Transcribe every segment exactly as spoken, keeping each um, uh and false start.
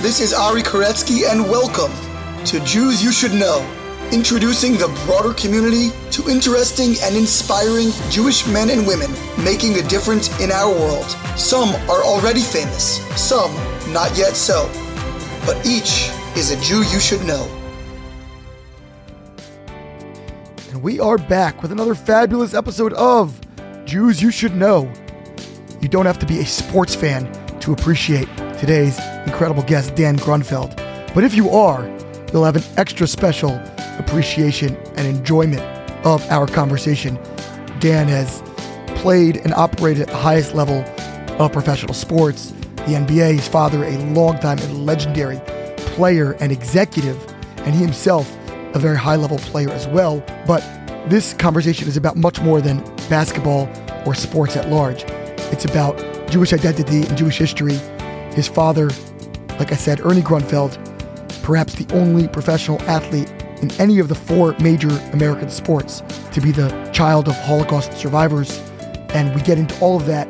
This is Ari Koretsky, and welcome to Jews You Should Know, introducing the broader community to interesting and inspiring Jewish men and women making a difference in our world. Some are already famous, some not yet so, but each is a Jew you should know. And we are back with another fabulous episode of Jews You Should Know. You don't have to be a sports fan to appreciate today's incredible guest, Dan Grunfeld. But if you are, you'll have an extra special appreciation and enjoyment of our conversation. Dan has played and operated at the highest level of professional sports, the N B A. His father, a longtime and legendary player and executive, and he himself a very high-level player as well. But this conversation is about much more than basketball or sports at large. It's about Jewish identity and Jewish history. His father, like I said, Ernie Grunfeld, perhaps the only professional athlete in any of the four major American sports to be the child of Holocaust survivors. And we get into all of that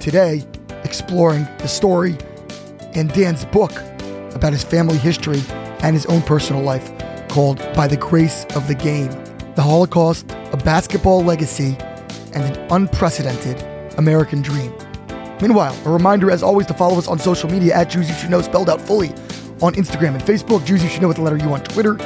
today, exploring the story and Dan's book about his family history and his own personal life, called By the Grace of the Game, The Holocaust, a Basketball Legacy, and an Unprecedented American Dream. Meanwhile, a reminder as always to follow us on social media at Jews You Should Know, spelled out fully, on Instagram and Facebook, Jews You Should Know with the letter U on Twitter.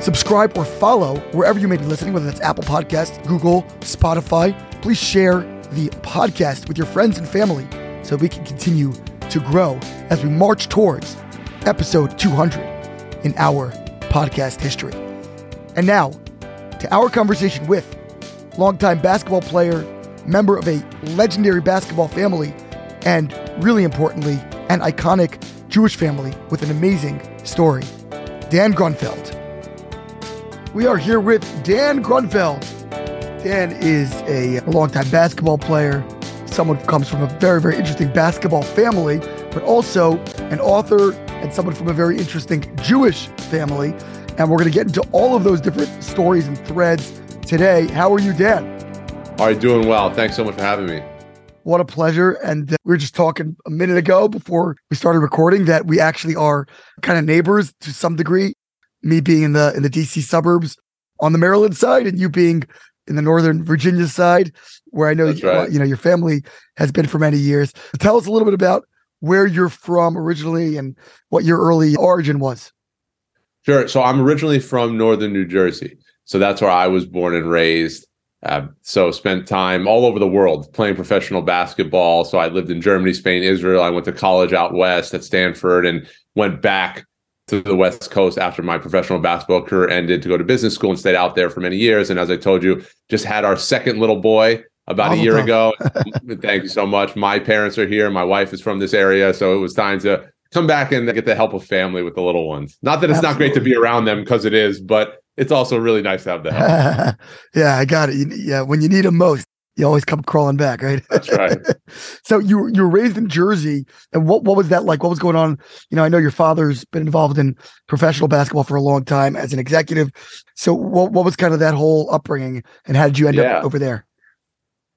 Subscribe or follow wherever you may be listening, whether that's Apple Podcasts, Google, Spotify. Please share the podcast with your friends and family so we can continue to grow as we march towards episode two hundred in our podcast history. And now to our conversation with longtime basketball player, member of a legendary basketball family, and really importantly, an iconic Jewish family with an amazing story, Dan Grunfeld. We are here with Dan Grunfeld. Dan is a longtime basketball player, someone who comes from a very, very interesting basketball family, but also an author and someone from a very interesting Jewish family. And we're going to get into all of those different stories and threads today. How are you, Dan? All right, doing well. Thanks so much for having me. What a pleasure. And uh, we were just talking a minute ago before we started recording that we actually are kind of neighbors to some degree. Me being in the in the D C suburbs on the Maryland side, and you being in the Northern Virginia side, where I know you, right. you know your family has been for many years. Tell us a little bit about where you're from originally and what your early origin was. Sure. So I'm originally from Northern New Jersey, so that's where I was born and raised. Uh, so spent time all over the world playing professional basketball. So I lived in Germany, Spain, Israel. I went to college out west at Stanford and went back to the West Coast after my professional basketball career ended to go to business school and stayed out there for many years. And as I told you, just had our second little boy about oh, a year no. ago. Thank you so much. My parents are here. My wife is from this area. So it was time to come back and get the help of family with the little ones. Not that it's Absolutely. Not great to be around them, because it is, but it's also really nice to have the help. Yeah, I got it. You, yeah, when you need them most, you always come crawling back, right? That's right. So you you were raised in Jersey, and what, what was that like? What was going on? You know, I know your father's been involved in professional basketball for a long time as an executive. So what what was kind of that whole upbringing, and how did you end yeah. up over there?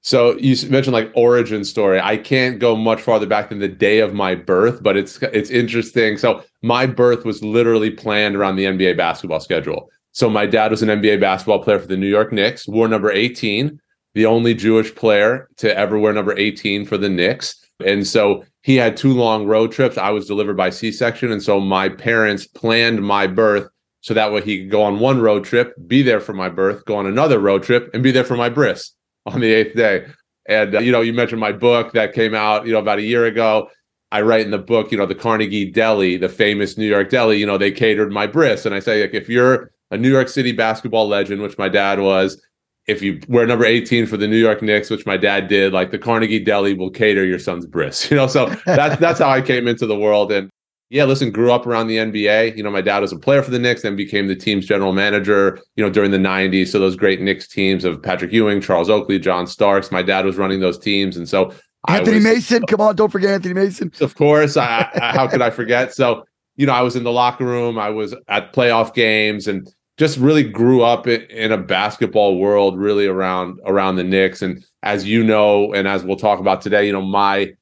So you mentioned like origin story. I can't go much farther back than the day of my birth, but it's it's interesting. So my birth was literally planned around the N B A basketball schedule. So my dad was an N B A basketball player for the New York Knicks, wore number eighteen. The only Jewish player to ever wear number eighteen for the Knicks. And so he had two long road trips. I was delivered by C-section. And so my parents planned my birth so that way he could go on one road trip, be there for my birth, go on another road trip, and be there for my bris on the eighth day. And, uh, you know, you mentioned my book that came out, you know, about a year ago. I write in the book, you know, the Carnegie Deli, the famous New York Deli, you know, they catered my bris. And I say, like, if you're a New York City basketball legend, which my dad was, if you wear number eighteen for the New York Knicks, which my dad did, like the Carnegie Deli will cater your son's bris, you know? So that's, that's how I came into the world. And yeah, listen, grew up around the N B A. You know, my dad was a player for the Knicks, then became the team's general manager, you know, during the nineties. So those great Knicks teams of Patrick Ewing, Charles Oakley, John Starks, my dad was running those teams. And so Anthony I was, Mason, come on, don't forget Anthony Mason. Of course. I, I, how could I forget? So, you know, I was in the locker room, I was at playoff games, and just really grew up in a basketball world, really around around the Knicks. And as you know, and as we'll talk about today, you know, my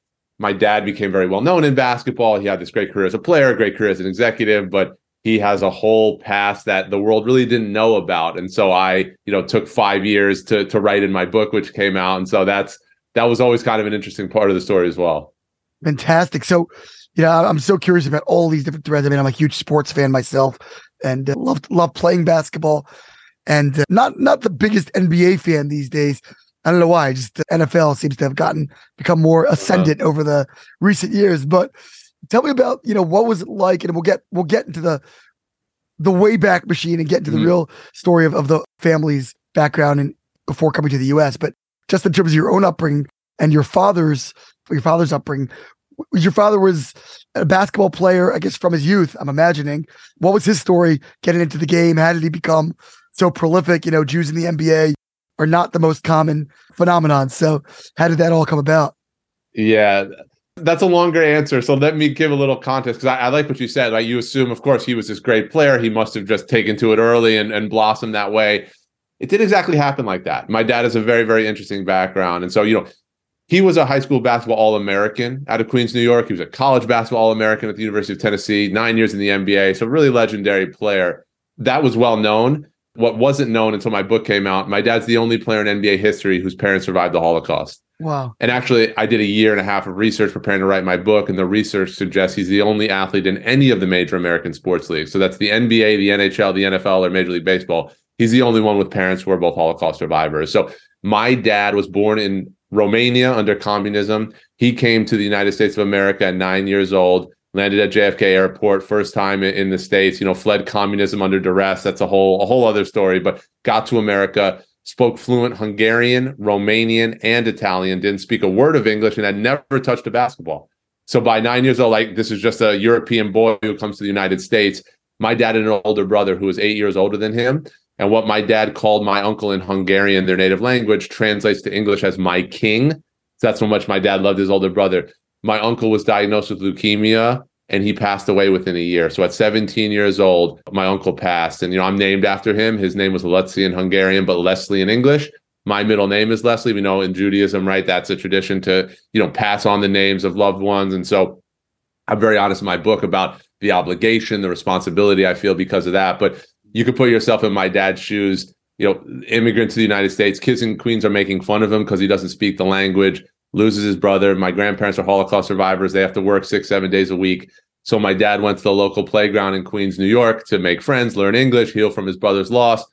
my dad became very well known in basketball. He had this great career as a player, great career as an executive, but he has a whole past that the world really didn't know about. And so I, you know, took five years to to write in my book, which came out. And so that's that was always kind of an interesting part of the story as well. Fantastic. So, you know, I'm so curious about all these different threads. I mean, I'm a huge sports fan myself, and uh, love love playing basketball, and uh, not not the biggest N B A fan these days. I don't know why. Just the N F L seems to have gotten become more ascendant uh-huh. over the recent years. But tell me about, you know, what was it like, and we'll get we'll get into the the way back machine and get into mm-hmm. the real story of, of the family's background and before coming to the U S. But just in terms of your own upbringing and your father's your father's upbringing, your father was a basketball player, I guess, from his youth. I'm imagining. What was his story getting into the game? How did he become so prolific? You know, Jews in the N B A are not the most common phenomenon. So how did that all come about? Yeah, that's a longer answer. So let me give a little context, because I, I like what you said. Like, you assume, of course, he was this great player. He must have just taken to it early and, and blossomed that way. It didn't exactly happen like that. My dad has a very, very interesting background. And so, you know, he was a high school basketball All-American out of Queens, New York. He was a college basketball All-American at the University of Tennessee, nine years in the N B A. So really legendary player. That was well known. What wasn't known until my book came out, my dad's the only player in N B A history whose parents survived the Holocaust. Wow. And actually, I did a year and a half of research preparing to write my book, and the research suggests he's the only athlete in any of the major American sports leagues. So that's the N B A, the N H L, the N F L, or Major League Baseball. He's the only one with parents who are both Holocaust survivors. So my dad was born in Romania under communism. He came to the United States of America at nine years old. Landed at J F K airport, first time in the States, you know, fled communism under duress. That's a whole a whole other story, but got to America, spoke fluent Hungarian, Romanian, and Italian, didn't speak a word of English, and had never touched a basketball. So by nine years old, like, this is just a European boy who comes to the United States. My dad had an older brother who was eight years older than him. And what my dad called my uncle in Hungarian, their native language, translates to English as my king. So that's how much my dad loved his older brother. My uncle was diagnosed with leukemia, and he passed away within a year. So at seventeen years old, my uncle passed. And, you know, I'm named after him. His name was Lutzi in Hungarian, but Leslie in English. My middle name is Leslie. We know in Judaism, right, that's a tradition to, you know, pass on the names of loved ones. And so I'm very honest in my book about the obligation, the responsibility I feel because of that. But you could put yourself in my dad's shoes, you know, immigrant to the United States. Kids in Queens are making fun of him because he doesn't speak the language. Loses his brother. My grandparents are Holocaust survivors. They have to work six, seven days a week. So my dad went to the local playground in Queens, New York to make friends, learn English, heal from his brother's loss.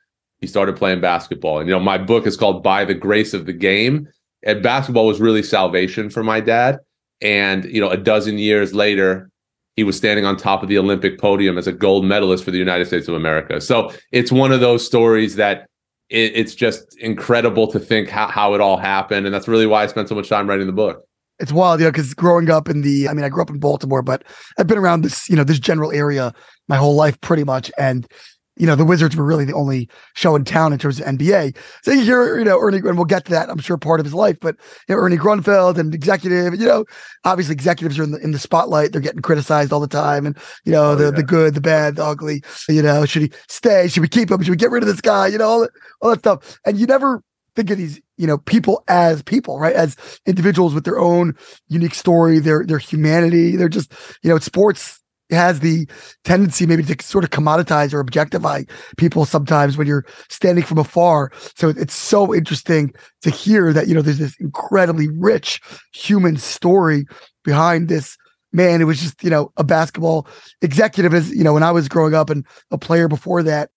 He started playing basketball. And, you know, my book is called By the Grace of the Game. And basketball was really salvation for my dad. And, you know, a dozen years later, he was standing on top of the Olympic podium as a gold medalist for the United States of America. So it's one of those stories that it's just incredible to think how, how it all happened. And that's really why I spent so much time writing the book. It's wild, you know, because growing up in the, I mean, I grew up in Baltimore, but I've been around this, you know, this general area my whole life pretty much. And, you know, the Wizards were really the only show in town in terms of N B A. So you hear, you know, Ernie, and we'll get to that, I'm sure, part of his life, but, you know, Ernie Grunfeld and executive, you know, obviously executives are in the, in the spotlight. They're getting criticized all the time. And, you know, oh, the, yeah. the good, the bad, the ugly, you know, should he stay? Should we keep him? Should we get rid of this guy? You know, all that, all that stuff. And you never think of these, you know, people as people, right? As individuals with their own unique story, their, their humanity. They're just, you know, it's sports. It has the tendency maybe to sort of commoditize or objectify people sometimes when you're standing from afar. So it's so interesting to hear that, you know, there's this incredibly rich human story behind this man who was just, you know, a basketball executive. As, you know, when I was growing up and a player before that,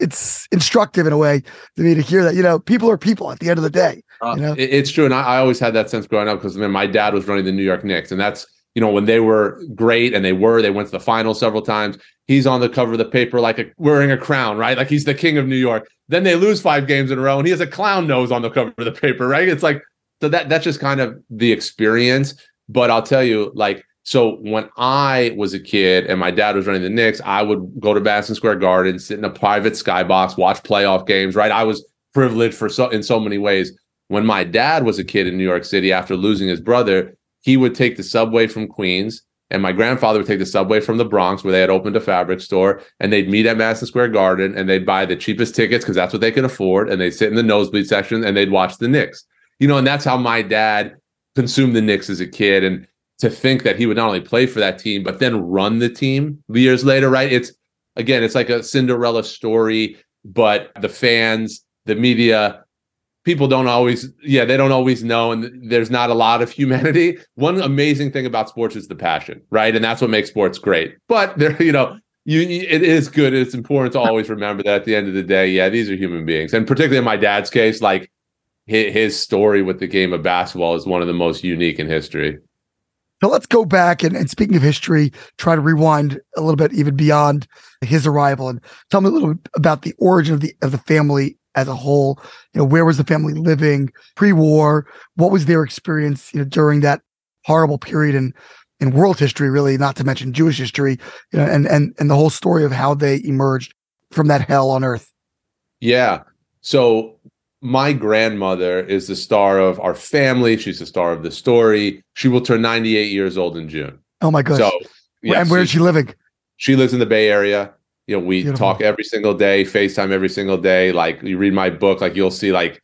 it's instructive in a way to me to hear that, you know, people are people at the end of the day. Uh, you know? It's true. And I, I always had that sense growing up because, I mean, my dad was running the New York Knicks, and that's, you know, when they were great, and they were, they went to the finals several times. He's on the cover of the paper, like a, wearing a crown, right? Like he's the king of New York. Then they lose five games in a row, and he has a clown nose on the cover of the paper, right? It's like, so that that's just kind of the experience. But I'll tell you, like, so when I was a kid and my dad was running the Knicks, I would go to Madison Square Garden, sit in a private skybox, watch playoff games, right? I was privileged for so in so many ways. When my dad was a kid in New York City after losing his brother, he would take the subway from Queens, and my grandfather would take the subway from the Bronx, where they had opened a fabric store, and they'd meet at Madison Square Garden, and they'd buy the cheapest tickets because that's what they could afford, and they'd sit in the nosebleed section, and they'd watch the Knicks. You know, and that's how my dad consumed the Knicks as a kid. And to think that he would not only play for that team, but then run the team years later, right? It's, again, it's like a Cinderella story, but the fans, the media, people don't always, yeah, they don't always know. And there's not a lot of humanity. One amazing thing about sports is the passion, right? And that's what makes sports great. But there, you know, you, it is good. It's important to always remember that at the end of the day, yeah, these are human beings. And particularly in my dad's case, like his, his story with the game of basketball is one of the most unique in history. So let's go back and, and speaking of history, try to rewind a little bit even beyond his arrival and tell me a little bit about the origin of the of the family as a whole. You know, where was the family living pre-war? What was their experience, you know, during that horrible period in, in world history, really, not to mention Jewish history, you know, and and and the whole story of how they emerged from that hell on earth. Yeah. So my grandmother is the star of our family. She's the star of the story. She will turn ninety-eight years old in June. Oh my gosh. So, yeah, and where she, is she living? She lives in the Bay Area. You know, we Beautiful. Talk every single day, FaceTime every single day. Like, you read my book, like you'll see, like,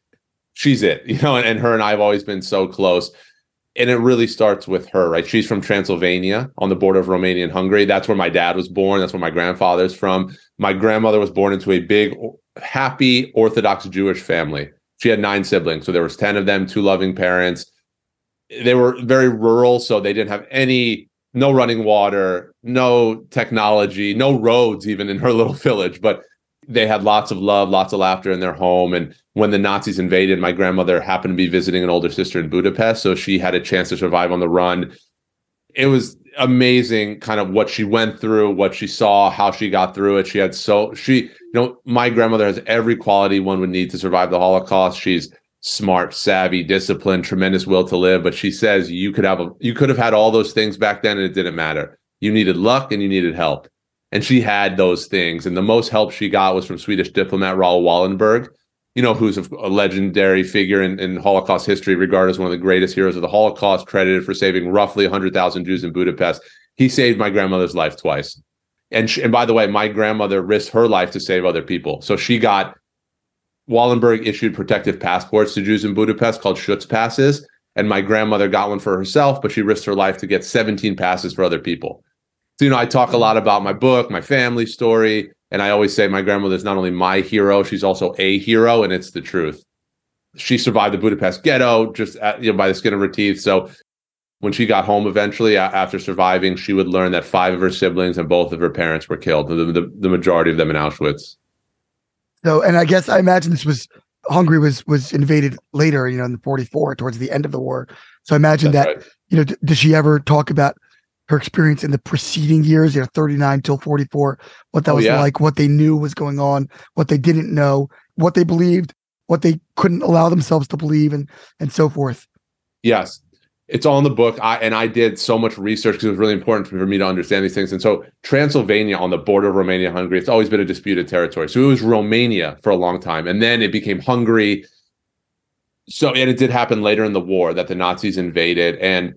she's it, you know, and, and her and I have always been so close. And it really starts with her, right? She's from Transylvania on the border of Romania and Hungary. That's where my dad was born. That's where my grandfather's from. My grandmother was born into a big, happy, Orthodox Jewish family. She had nine siblings. So there was ten of them, two loving parents. They were very rural, so they didn't have any, no running water, no technology, no roads even in her little village. But they had lots of love, lots of laughter in their home. And when the Nazis invaded, my grandmother happened to be visiting an older sister in Budapest, so she had a chance to survive on the run. It was amazing, kind of what she went through, what she saw, how she got through it. She had so she, you know, my grandmother has every quality one would need to survive the Holocaust. She's smart, savvy, disciplined, tremendous will to live. But she says you could have a, you could have had all those things back then, and it didn't matter. You needed luck and you needed help. And she had those things. And the most help she got was from Swedish diplomat Raoul Wallenberg, you know, who's a, a legendary figure in, in Holocaust history, regarded as one of the greatest heroes of the Holocaust, credited for saving roughly one hundred thousand Jews in Budapest. He saved my grandmother's life twice. And, she, and by the way, my grandmother risked her life to save other people. So she got, Wallenberg issued protective passports to Jews in Budapest called Schutz passes. And my grandmother got one for herself, but she risked her life to get seventeen passes for other people. So, you know, I talk a lot about my book, my family story, and I always say my grandmother is not only my hero, she's also a hero, and it's the truth. She survived the Budapest ghetto just at, you know, by the skin of her teeth. So when she got home eventually, after surviving, she would learn that five of her siblings and both of her parents were killed, the, the, the majority of them in Auschwitz. So, and I guess I imagine this was, Hungary was was invaded later, you know, in the forty-four, towards the end of the war. So I imagine That's that, right. you know, d- did she ever talk about her experience in the preceding years, you know, thirty-nine till forty-four, what that oh, was yeah. like, what they knew was going on, what they didn't know, what they believed, what they couldn't allow themselves to believe, and and so forth. Yes, it's all in the book. I, and I did so much research because it was really important for me to understand these things. And so Transylvania on the border of Romania, Hungary, it's always been a disputed territory. So it was Romania for a long time, and then it became Hungary. So, and it did happen later in the war that the Nazis invaded. And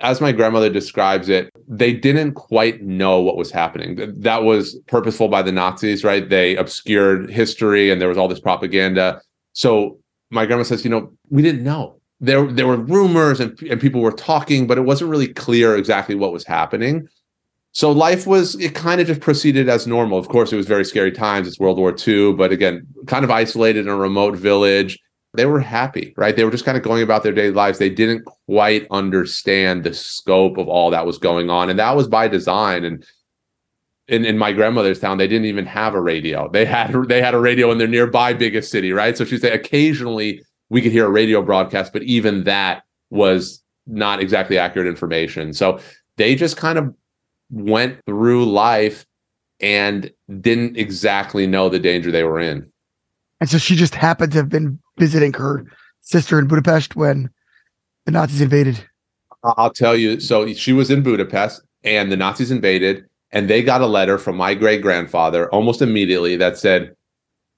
as my grandmother describes it, they didn't quite know what was happening. That was purposeful by the Nazis, right? They obscured history and there was all this propaganda. So my grandma says, you know, we didn't know. There there were rumors and, and people were talking, but it wasn't really clear exactly what was happening. So life was, it kind of just proceeded as normal. Of course, it was very scary times. It's World War Two, but again, kind of isolated in a remote village. They were happy, right? They were just kind of going about their daily lives. They didn't quite understand the scope of all that was going on. And that was by design. And in, in my grandmother's town, they didn't even have a radio. They had they had a radio in their nearby biggest city, right? So she'd say occasionally we could hear a radio broadcast, but even that was not exactly accurate information. So they just kind of went through life and didn't exactly know the danger they were in. And so she just happened to have been visiting her sister in Budapest when the Nazis invaded. I'll tell you. So she was in Budapest and the Nazis invaded, and they got a letter from my great grandfather almost immediately that said,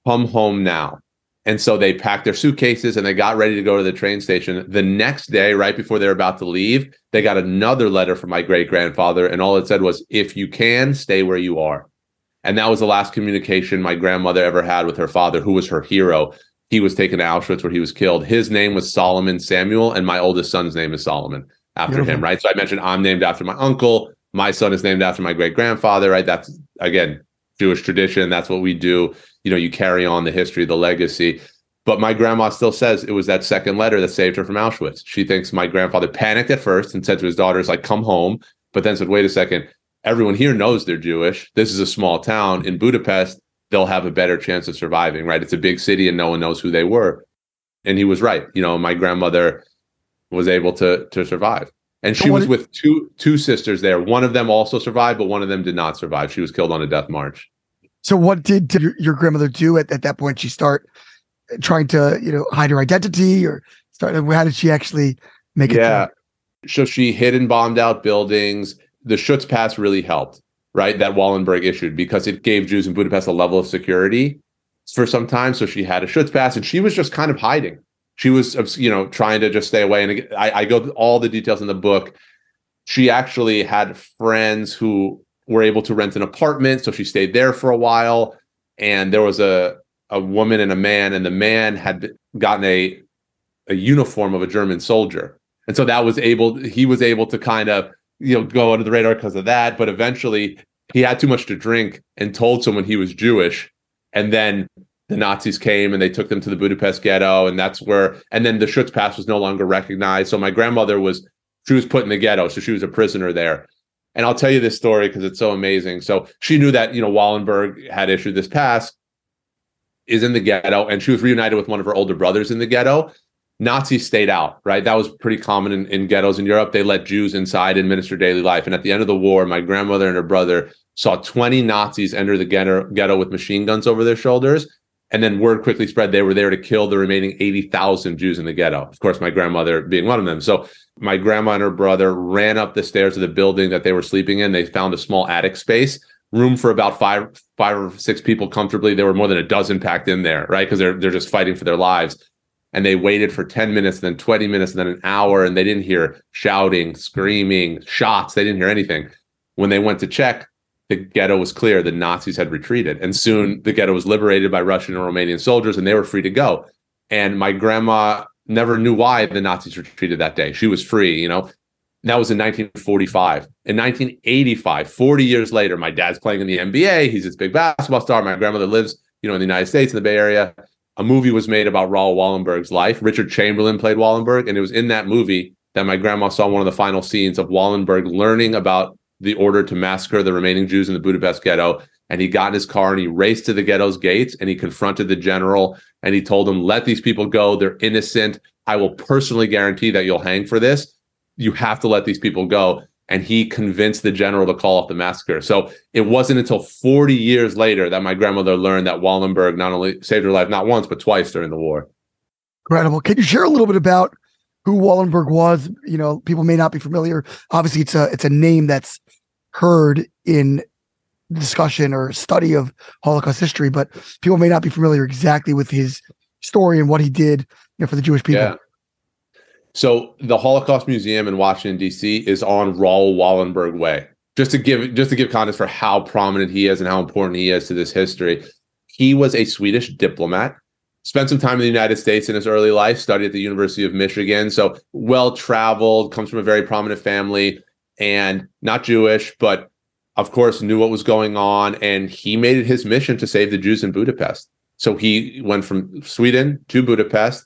come home now. And so they packed their suitcases and they got ready to go to the train station. The next day, right before they were about to leave, they got another letter from my great grandfather. And all it said was, if you can, stay where you are. And that was the last communication my grandmother ever had with her father, who was her hero. He was taken to Auschwitz where he was killed. His name was Solomon Samuel, and my oldest son's name is Solomon. after Beautiful. him, right? So I mentioned I'm named after my uncle. My son is named after my great grandfather, right? That's, again, Jewish tradition. That's what we do. You know, you carry on the history, the legacy. But my grandma still says it was that second letter that saved her from Auschwitz. She thinks my grandfather panicked at first and said to his daughters, like, come home, but then said, wait a second, everyone here knows they're Jewish. This is a small town in Budapest. They'll have a better chance of surviving, right? It's a big city and no one knows who they were. And he was right. You know, my grandmother was able to to survive. And she was with two two sisters there. One of them also survived, but one of them did not survive. She was killed on a death march. So what did, did your, your grandmother do at, at that point? She start trying to, you know, hide her identity or start, how did she actually make it? Yeah. Through? So she hid and bombed out buildings. The Schutz Pass really helped, right? That Wallenberg issued, because it gave Jews in Budapest a level of security for some time. So she had a Schutz Pass and she was just kind of hiding. She was, you know, trying to just stay away. And I, I go through all the details in the book. She actually had friends who were able to rent an apartment. So she stayed there for a while. And there was a, a woman and a man, and the man had gotten a, a uniform of a German soldier. And so that was able, he was able to kind of, you know, go under the radar because of that. But eventually he had too much to drink and told someone he was Jewish. And then the Nazis came and they took them to the Budapest ghetto, and that's where, and then the Schutz Pass was no longer recognized. So my grandmother was, she was put in the ghetto. So she was a prisoner there. And I'll tell you this story because it's so amazing. So she knew that, you know, Wallenberg had issued this pass, is in the ghetto, and she was reunited with one of her older brothers in the ghetto. Nazis stayed out, right? That was pretty common in, in ghettos in Europe. They let Jews inside and minister daily life. And at the end of the war, my grandmother and her brother saw twenty Nazis enter the ghetto, ghetto with machine guns over their shoulders. And then word quickly spread they were there to kill the remaining eighty thousand Jews in the ghetto. Of course, my grandmother being one of them. So my grandma and her brother ran up the stairs of the building that they were sleeping in. They found a small attic space, room for about five, five or six people comfortably. There were more than a dozen packed in there, right? Because they're they're just fighting for their lives. And they waited for ten minutes, then twenty minutes, and then an hour. And they didn't hear shouting, screaming, shots. They didn't hear anything. When they went to check, the ghetto was clear. The Nazis had retreated, and soon the ghetto was liberated by Russian and Romanian soldiers, and they were free to go. And my grandma never knew why the Nazis retreated that day. She was free, you know. That was in nineteen forty-five. In nineteen eighty-five, forty years later, my dad's playing in the N B A. He's this big basketball star. My grandmother lives, you know, in the United States in the Bay Area. A movie was made about Raoul Wallenberg's life. Richard Chamberlain played Wallenberg, and it was in that movie that my grandma saw one of the final scenes of Wallenberg learning about the order to massacre the remaining Jews in the Budapest ghetto. And he got in his car and he raced to the ghetto's gates and he confronted the general and he told him, let these people go. They're innocent. I will personally guarantee that you'll hang for this. You have to let these people go. And he convinced the general to call off the massacre. So it wasn't until forty years later that my grandmother learned that Wallenberg not only saved her life, not once, but twice during the war. Incredible. Can you share a little bit about who Wallenberg was? You know, people may not be familiar. Obviously, it's a, it's a name that's heard in discussion or study of Holocaust history, but people may not be familiar exactly with his story and what he did, you know, for the Jewish people. Yeah. So the Holocaust Museum in Washington, D C is on Raoul Wallenberg Way. Just to give just to give context for how prominent he is and how important he is to this history. He was a Swedish diplomat, spent some time in the United States in his early life, studied at the University of Michigan. So well-traveled, comes from a very prominent family, and not Jewish, but of course knew what was going on. And he made it his mission to save the Jews in Budapest. So he went from Sweden to Budapest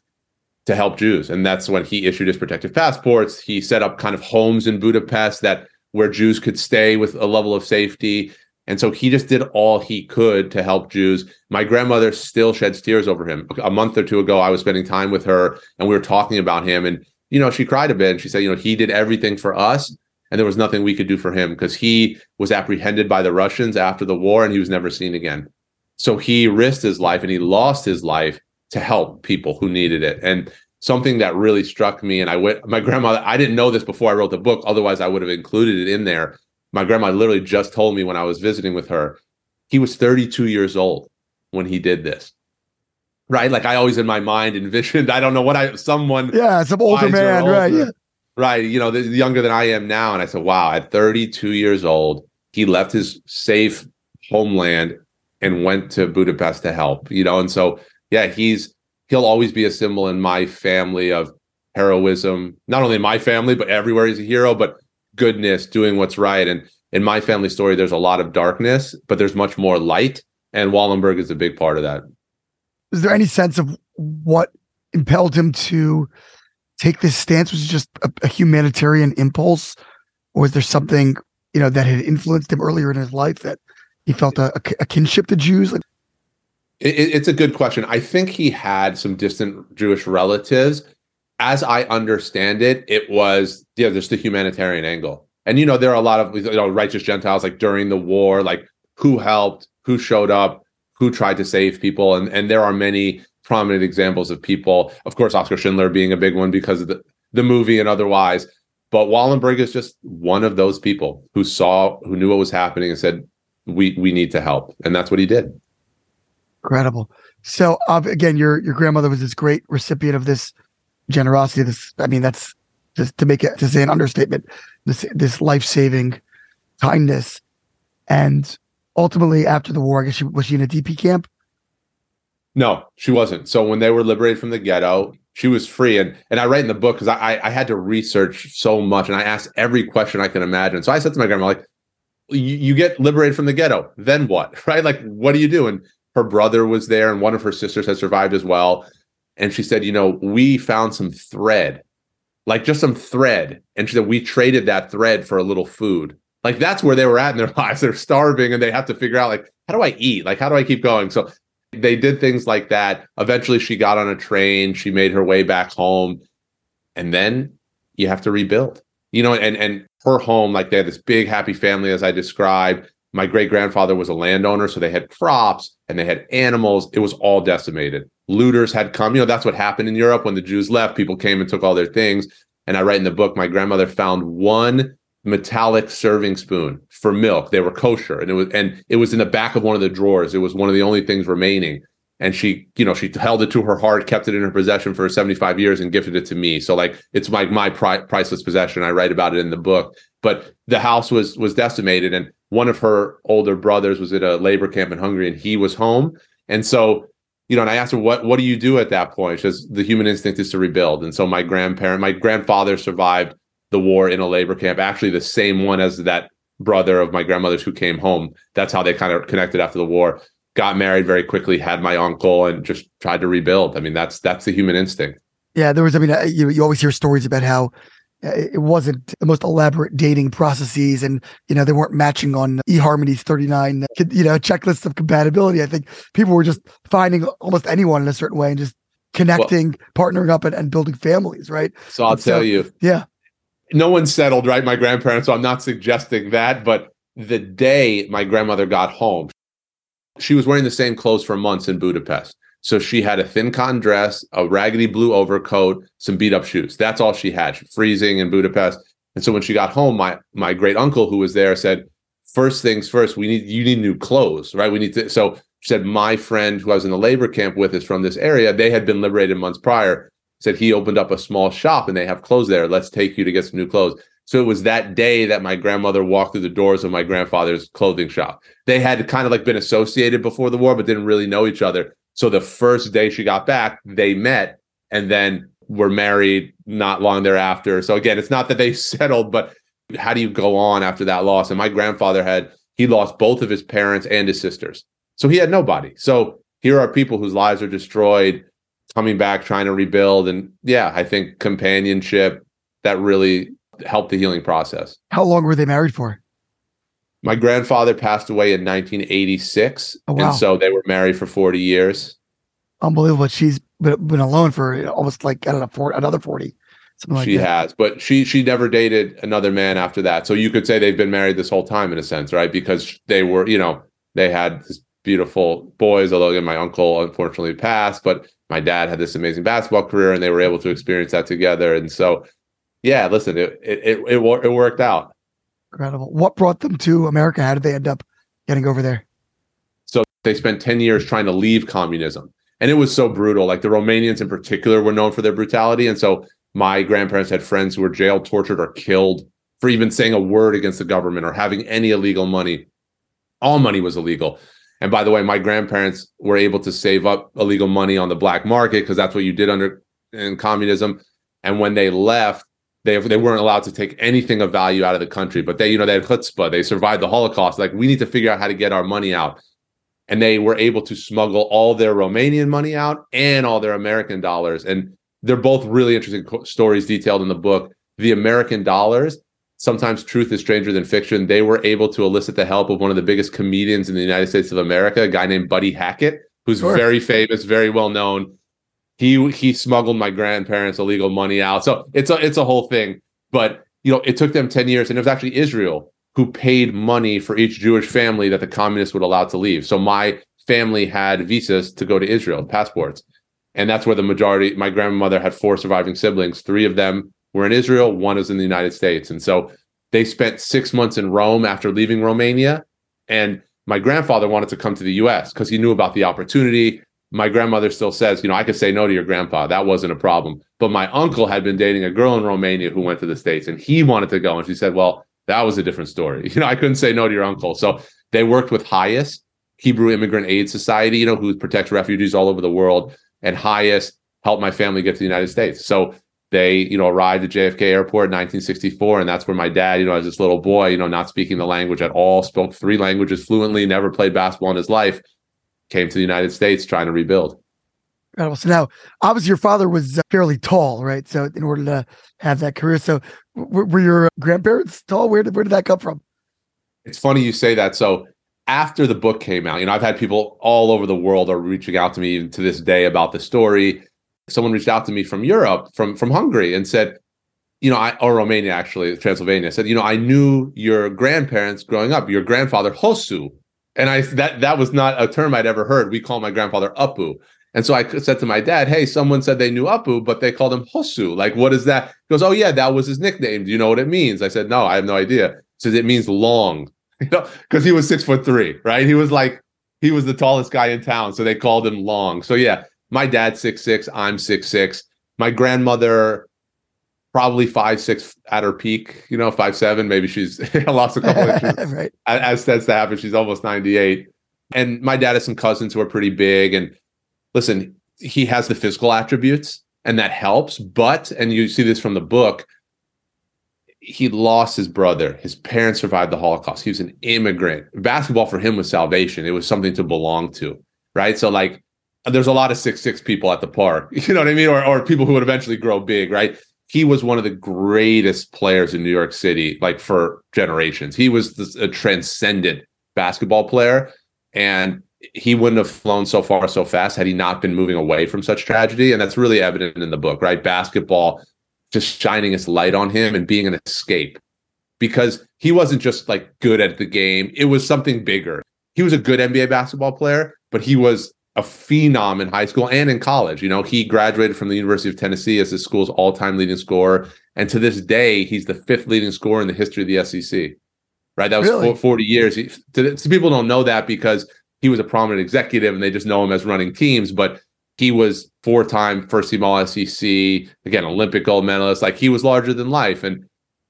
to help Jews. And that's when he issued his protective passports. He set up kind of homes in Budapest that where Jews could stay with a level of safety. And so he just did all he could to help Jews. My grandmother still sheds tears over him. A month or two ago, I was spending time with her and we were talking about him. And, you know, she cried a bit and she said, you know, he did everything for us. And there was nothing we could do for him because he was apprehended by the Russians after the war and he was never seen again. So he risked his life and he lost his life to help people who needed it. And something that really struck me, and I went, my grandma, I didn't know this before I wrote the book. Otherwise, I would have included it in there. My grandma literally just told me when I was visiting with her, he was thirty-two years old when he did this. Right? Like I always in my mind envisioned, I don't know what I, someone. Yeah, some older man, older, right? Yeah. Right, you know, younger than I am now. And I said, wow, at thirty-two years old, he left his safe homeland and went to Budapest to help, you know. And so, yeah, he's he'll always be a symbol in my family of heroism, not only in my family, but everywhere he's a hero, but goodness, doing what's right. And in my family story, there's a lot of darkness, but there's much more light. And Wallenberg is a big part of that. Is there any sense of what impelled him to take this stance? Was it just a, a humanitarian impulse? Or was there something, you know, that had influenced him earlier in his life that he felt a, a kinship to Jews? Like, it, it's a good question. I think he had some distant Jewish relatives. As I understand it, it was, yeah, there's the humanitarian angle. And, you know, there are a lot of, you know, righteous Gentiles, like during the war, like who helped, who showed up, who tried to save people. And, and there are many prominent examples of people, of course, Oskar Schindler being a big one because of the, the movie and otherwise. But Wallenberg is just one of those people who saw, who knew what was happening and said, we we need to help. And that's what he did. Incredible. So uh, again, your your grandmother was this great recipient of this generosity. This, I mean, that's just to make it, to say an understatement, this, this life-saving kindness. And ultimately after the war, I guess she, was she in a D P camp? No, she wasn't. So when they were liberated from the ghetto, she was free. And and I write in the book, because I, I had to research so much and I asked every question I can imagine. So I said to my grandma, like, you, you get liberated from the ghetto, then what? Right? Like, what do you do? And her brother was there and one of her sisters had survived as well. And she said, you know, we found some thread, like just some thread. And she said, we traded that thread for a little food. Like, that's where they were at in their lives. They're starving and they have to figure out, like, how do I eat? Like, how do I keep going? So they did things like that. Eventually she got on a train, she made her way back home, and then you have to rebuild, you know, and, and her home, like they had this big happy family, as I described. My great grandfather was a landowner, so they had crops and they had animals. It was all decimated. Looters had come, you know, that's what happened in Europe when the Jews left. People came and took all their things. And I write in the book, my grandmother found one metallic serving spoon for milk. They were kosher, and it was and it was in the back of one of the drawers. It was one of the only things remaining, and she, you know, she held it to her heart, kept it in her possession for seventy-five years, and gifted it to me. So, like, it's like my, my pri- priceless possession. I write about it in the book. But the house was was decimated, and one of her older brothers was at a labor camp in Hungary, and he was home. And so, you know, and I asked her, what what do you do at that point? She says, the human instinct is to rebuild. And so my grandparent, my grandfather survived the war in a labor camp, actually the same one as that brother of my grandmother's who came home. That's how they kind of connected after the war, got married very quickly, had my uncle, and just tried to rebuild. I mean, that's that's the human instinct. Yeah, there was, I mean, you, you always hear stories about how it wasn't the most elaborate dating processes, and, you know, they weren't matching on eHarmony's thirty-nine, you know, checklists of compatibility. I think people were just finding almost anyone in a certain way and just connecting, well, partnering up, and, and building families, right? So I'll and tell so, you. Yeah. No one settled, right? My grandparents, so I'm not suggesting that. But the day my grandmother got home, she was wearing the same clothes for months in Budapest. So she had a thin cotton dress, a raggedy blue overcoat, some beat up shoes. That's all she had. She was freezing in Budapest. And so when she got home, my my great uncle who was there said, first things first, we need you need new clothes, right? We need to. So she said, my friend who I was in the labor camp with is from this area. They had been liberated months prior. Said he opened up a small shop and they have clothes there. Let's take you to get some new clothes. So it was that day that my grandmother walked through the doors of my grandfather's clothing shop. They had kind of like been associated before the war, but didn't really know each other. So the first day she got back, they met and then were married not long thereafter. So again, it's not that they settled, but how do you go on after that loss? And my grandfather had, he lost both of his parents and his sisters. So he had nobody. So here are people whose lives are destroyed, coming back, trying to rebuild. And yeah, I think companionship, that really helped the healing process. How long were they married for? My grandfather passed away in nineteen eighty-six. Oh, wow. And so they were married for forty years. Unbelievable. She's been alone for almost like, I don't know, four, another forty. Something like she that. has, but she she never dated another man after that. So you could say they've been married this whole time in a sense, right? Because they were, you know, they had this beautiful boys, although again, my uncle unfortunately passed, but my dad had this amazing basketball career and they were able to experience that together. And so, yeah, listen, it it it, it, it worked out. Incredible. What brought them to America? How did they end up getting over there? So they spent ten years trying to leave communism. And it was so brutal. Like the Romanians in particular were known for their brutality. And so my grandparents had friends who were jailed, tortured, or killed for even saying a word against the government or having any illegal money. All money was illegal. And by the way, my grandparents were able to save up illegal money on the black market because that's what you did under in communism. And when they left, they they weren't allowed to take anything of value out of the country. But they, you know, they had chutzpah. They survived the Holocaust. Like, we need to figure out how to get our money out. And they were able to smuggle all their Romanian money out and all their American dollars. And they're both really interesting co- stories detailed in the book. The American dollars, sometimes truth is stranger than fiction. They were able to elicit the help of one of the biggest comedians in the United States of America, a guy named Buddy Hackett, who's sure. very famous, very well known. He he smuggled my grandparents' illegal money out. So it's a it's a whole thing. But, you know, it took them ten years, and it was actually Israel who paid money for each Jewish family that the communists would allow to leave. So my family had visas to go to Israel, passports. And that's where the majority, my grandmother had four surviving siblings. Three of them were in Israel, one was in the United States. And so they spent six months in Rome after leaving Romania. And my grandfather wanted to come to the U S because he knew about the opportunity. My grandmother still says, you know, I could say no to your grandpa. That wasn't a problem. But my uncle had been dating a girl in Romania who went to the States, and he wanted to go. And she said, well, that was a different story. You know, I couldn't say no to your uncle. So they worked with H I A S, Hebrew Immigrant Aid Society, you know, who protects refugees all over the world. And H I A S helped my family get to the United States. So they, you know, arrived at J F K Airport in nineteen sixty-four. And that's where my dad, you know, as this little boy, you know, not speaking the language at all, spoke three languages fluently, never played basketball in his life, came to the United States trying to rebuild. So now, obviously, your father was fairly tall, right? So in order to have that career. So w- were your grandparents tall? Where did, where did that come from? It's funny you say that. So after the book came out, you know, I've had people all over the world are reaching out to me even to this day about the story. Someone reached out to me from Europe, from, from Hungary, and said, you know, I, or Romania, actually, Transylvania, said, you know, I knew your grandparents growing up, your grandfather, Hosu. And I that that was not a term I'd ever heard. We call my grandfather Apu. And so I said to my dad, hey, someone said they knew Apu, but they called him Hosu. Like, what is that? He goes, oh, yeah, that was his nickname. Do you know what it means? I said, no, I have no idea. He says, it means long, you know, because he was six foot three, right? He was like, he was the tallest guy in town. So they called him long. So, yeah, my dad's six six, I'm six six. My grandmother, probably five six at her peak, you know, five seven. Maybe she's lost a couple inches. Right. As that's to happen, she's almost ninety-eight. And my dad has some cousins who are pretty big, and listen, he has the physical attributes, and that helps. But, and you see this from the book, he lost his brother. His parents survived the Holocaust. He was an immigrant. Basketball for him was salvation. It was something to belong to, right? So, like, there's a lot of six six people at the park, you know what I mean? Or, or people who would eventually grow big, right? He was one of the greatest players in New York City, like, for generations. He was this, a transcendent basketball player, and he wouldn't have flown so far so fast had he not been moving away from such tragedy. And that's really evident in the book, right? Basketball just shining its light on him and being an escape, because he wasn't just like good at the game. It was something bigger. He was a good N B A basketball player, but he was a phenom in high school and in college. You know, he graduated from the University of Tennessee as the school's all-time leading scorer. And to this day, he's the fifth leading scorer in the history of the S E C, right? That was really? forty years. He, to, to people don't know that because he was a prominent executive and they just know him as running teams, but he was four-time first-team All-S E C, again, Olympic gold medalist. Like, he was larger than life. And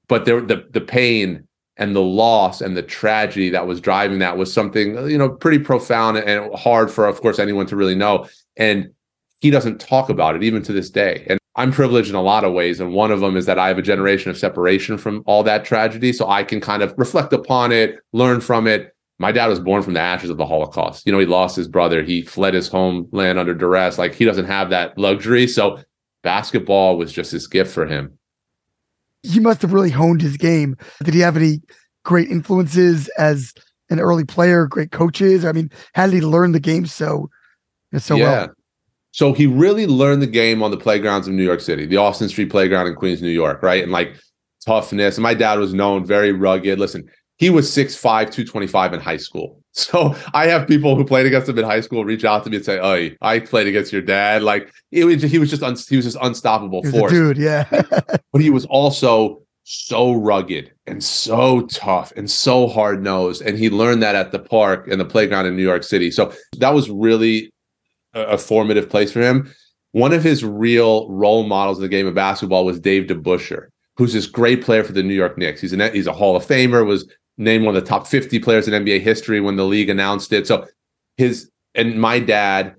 but there, the the pain and the loss and the tragedy that was driving that was something, you know, pretty profound and hard for, of course, anyone to really know. And he doesn't talk about it even to this day. And I'm privileged in a lot of ways. And one of them is that I have a generation of separation from all that tragedy. So I can kind of reflect upon it, learn from it. My dad was born from the ashes of the Holocaust. You know, he lost his brother. He fled his homeland under duress. Like, he doesn't have that luxury. So basketball was just his gift for him. He must have really honed his game. Did he have any great influences as an early player, great coaches? I mean, how did he learn the game so, so yeah. well? So he really learned the game on the playgrounds of New York City, the Austin Street Playground in Queens, New York, right? And like toughness. And my dad was known very rugged. Listen, he was six five, two twenty-five in high school. So I have people who played against him in high school reach out to me and say, "Oh, I played against your dad." Like, it was, he was just un, he was just unstoppable force, dude. Yeah, but he was also so rugged and so tough and so hard nosed, and he learned that at the park and the playground in New York City. So that was really a, a formative place for him. One of his real role models in the game of basketball was Dave DeBusschere, who's this great player for the New York Knicks. He's an he's a Hall of Famer. Was named one of the top fifty players in N B A history when the league announced it. So his, and my dad,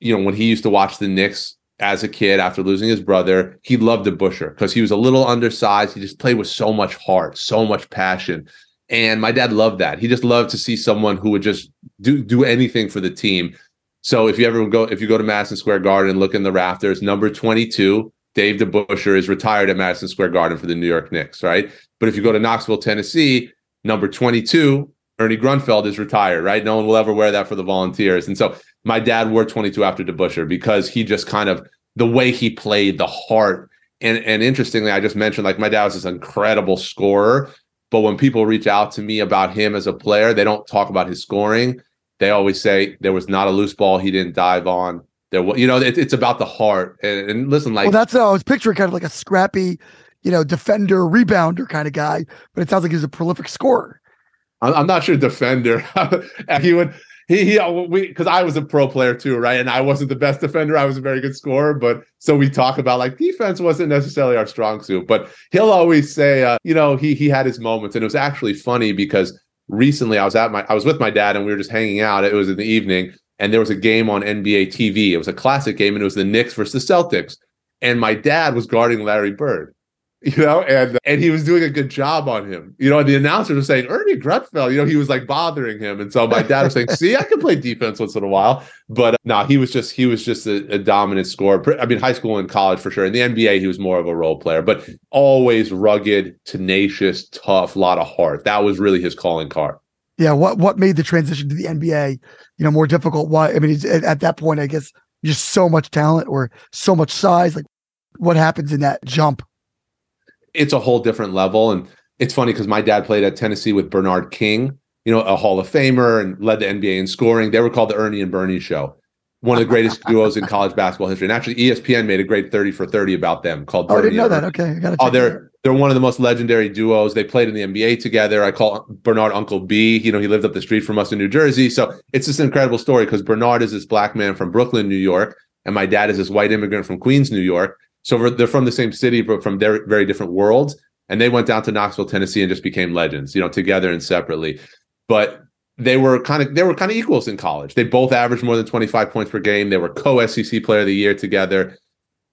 you know, when he used to watch the Knicks as a kid after losing his brother. He loved DeBusschere because he was a little undersized. He just played with so much heart, so much passion. And my dad loved that. He just loved to see someone who would just do do anything for the team. So if you ever go, if you go to Madison Square Garden and look in the rafters, number twenty-two, Dave DeBusschere is retired at Madison Square Garden for the New York Knicks, right? But if you go to Knoxville, Tennessee, number twenty-two, Ernie Grunfeld is retired, right? No one will ever wear that for the Volunteers. And so my dad wore twenty-two after DeBusschere because he just kind of, the way he played, the heart. And, and interestingly, I just mentioned, like, my dad was this incredible scorer. But when people reach out to me about him as a player, they don't talk about his scoring. They always say there was not a loose ball he didn't dive on. There was, you know, it, it's about the heart. And, and listen, like, well, that's how I was picturing kind of like a scrappy, you know, defender, rebounder kind of guy. But it sounds like he's a prolific scorer. I'm, I'm not sure defender. he would, he, he, we, because I was a pro player too, right? And I wasn't the best defender. I was a very good scorer, but so we talk about like defense wasn't necessarily our strong suit. But he'll always say, uh, you know, he he had his moments, and it was actually funny because. Recently, I was at my I was with my dad and we were just hanging out. It was in the evening and there was a game on N B A T V. It was a classic game and it was the Knicks versus the Celtics. And my dad was guarding Larry Bird, you know, and and he was doing a good job on him. You know, and the announcer was saying, Ernie Grunfeld, you know, he was like bothering him. And so my dad was saying, see, I can play defense once in a while. But uh, no, he was just he was just a, a dominant scorer. I mean, high school and college for sure. In the N B A, he was more of a role player, but always rugged, tenacious, tough, lot of heart. That was really his calling card. Yeah. What what made the transition to the N B A, you know, more difficult? Why? I mean, at that point, I guess just so much talent or so much size. Like, what happens in that jump? It's a whole different level. And it's funny because my dad played at Tennessee with Bernard King, you know, a Hall of Famer, and led the N B A in scoring. They were called the Ernie and Bernie Show, one of the greatest duos in college basketball history. And actually, E S P N made a great thirty for thirty about them called Bernie. Oh, I didn't know that. Okay. I gotta oh, they're, they're one of the most legendary duos. They played in the N B A together. I call Bernard Uncle B. You know, he lived up the street from us in New Jersey. So it's this incredible story because Bernard is this black man from Brooklyn, New York, and my dad is this white immigrant from Queens, New York. So they're from the same city, but from their very different worlds. And they went down to Knoxville, Tennessee, and just became legends, you know, together and separately. But they were kind of they were kind of equals in college. They both averaged more than twenty-five points per game. They were co-S E C Player of the Year together.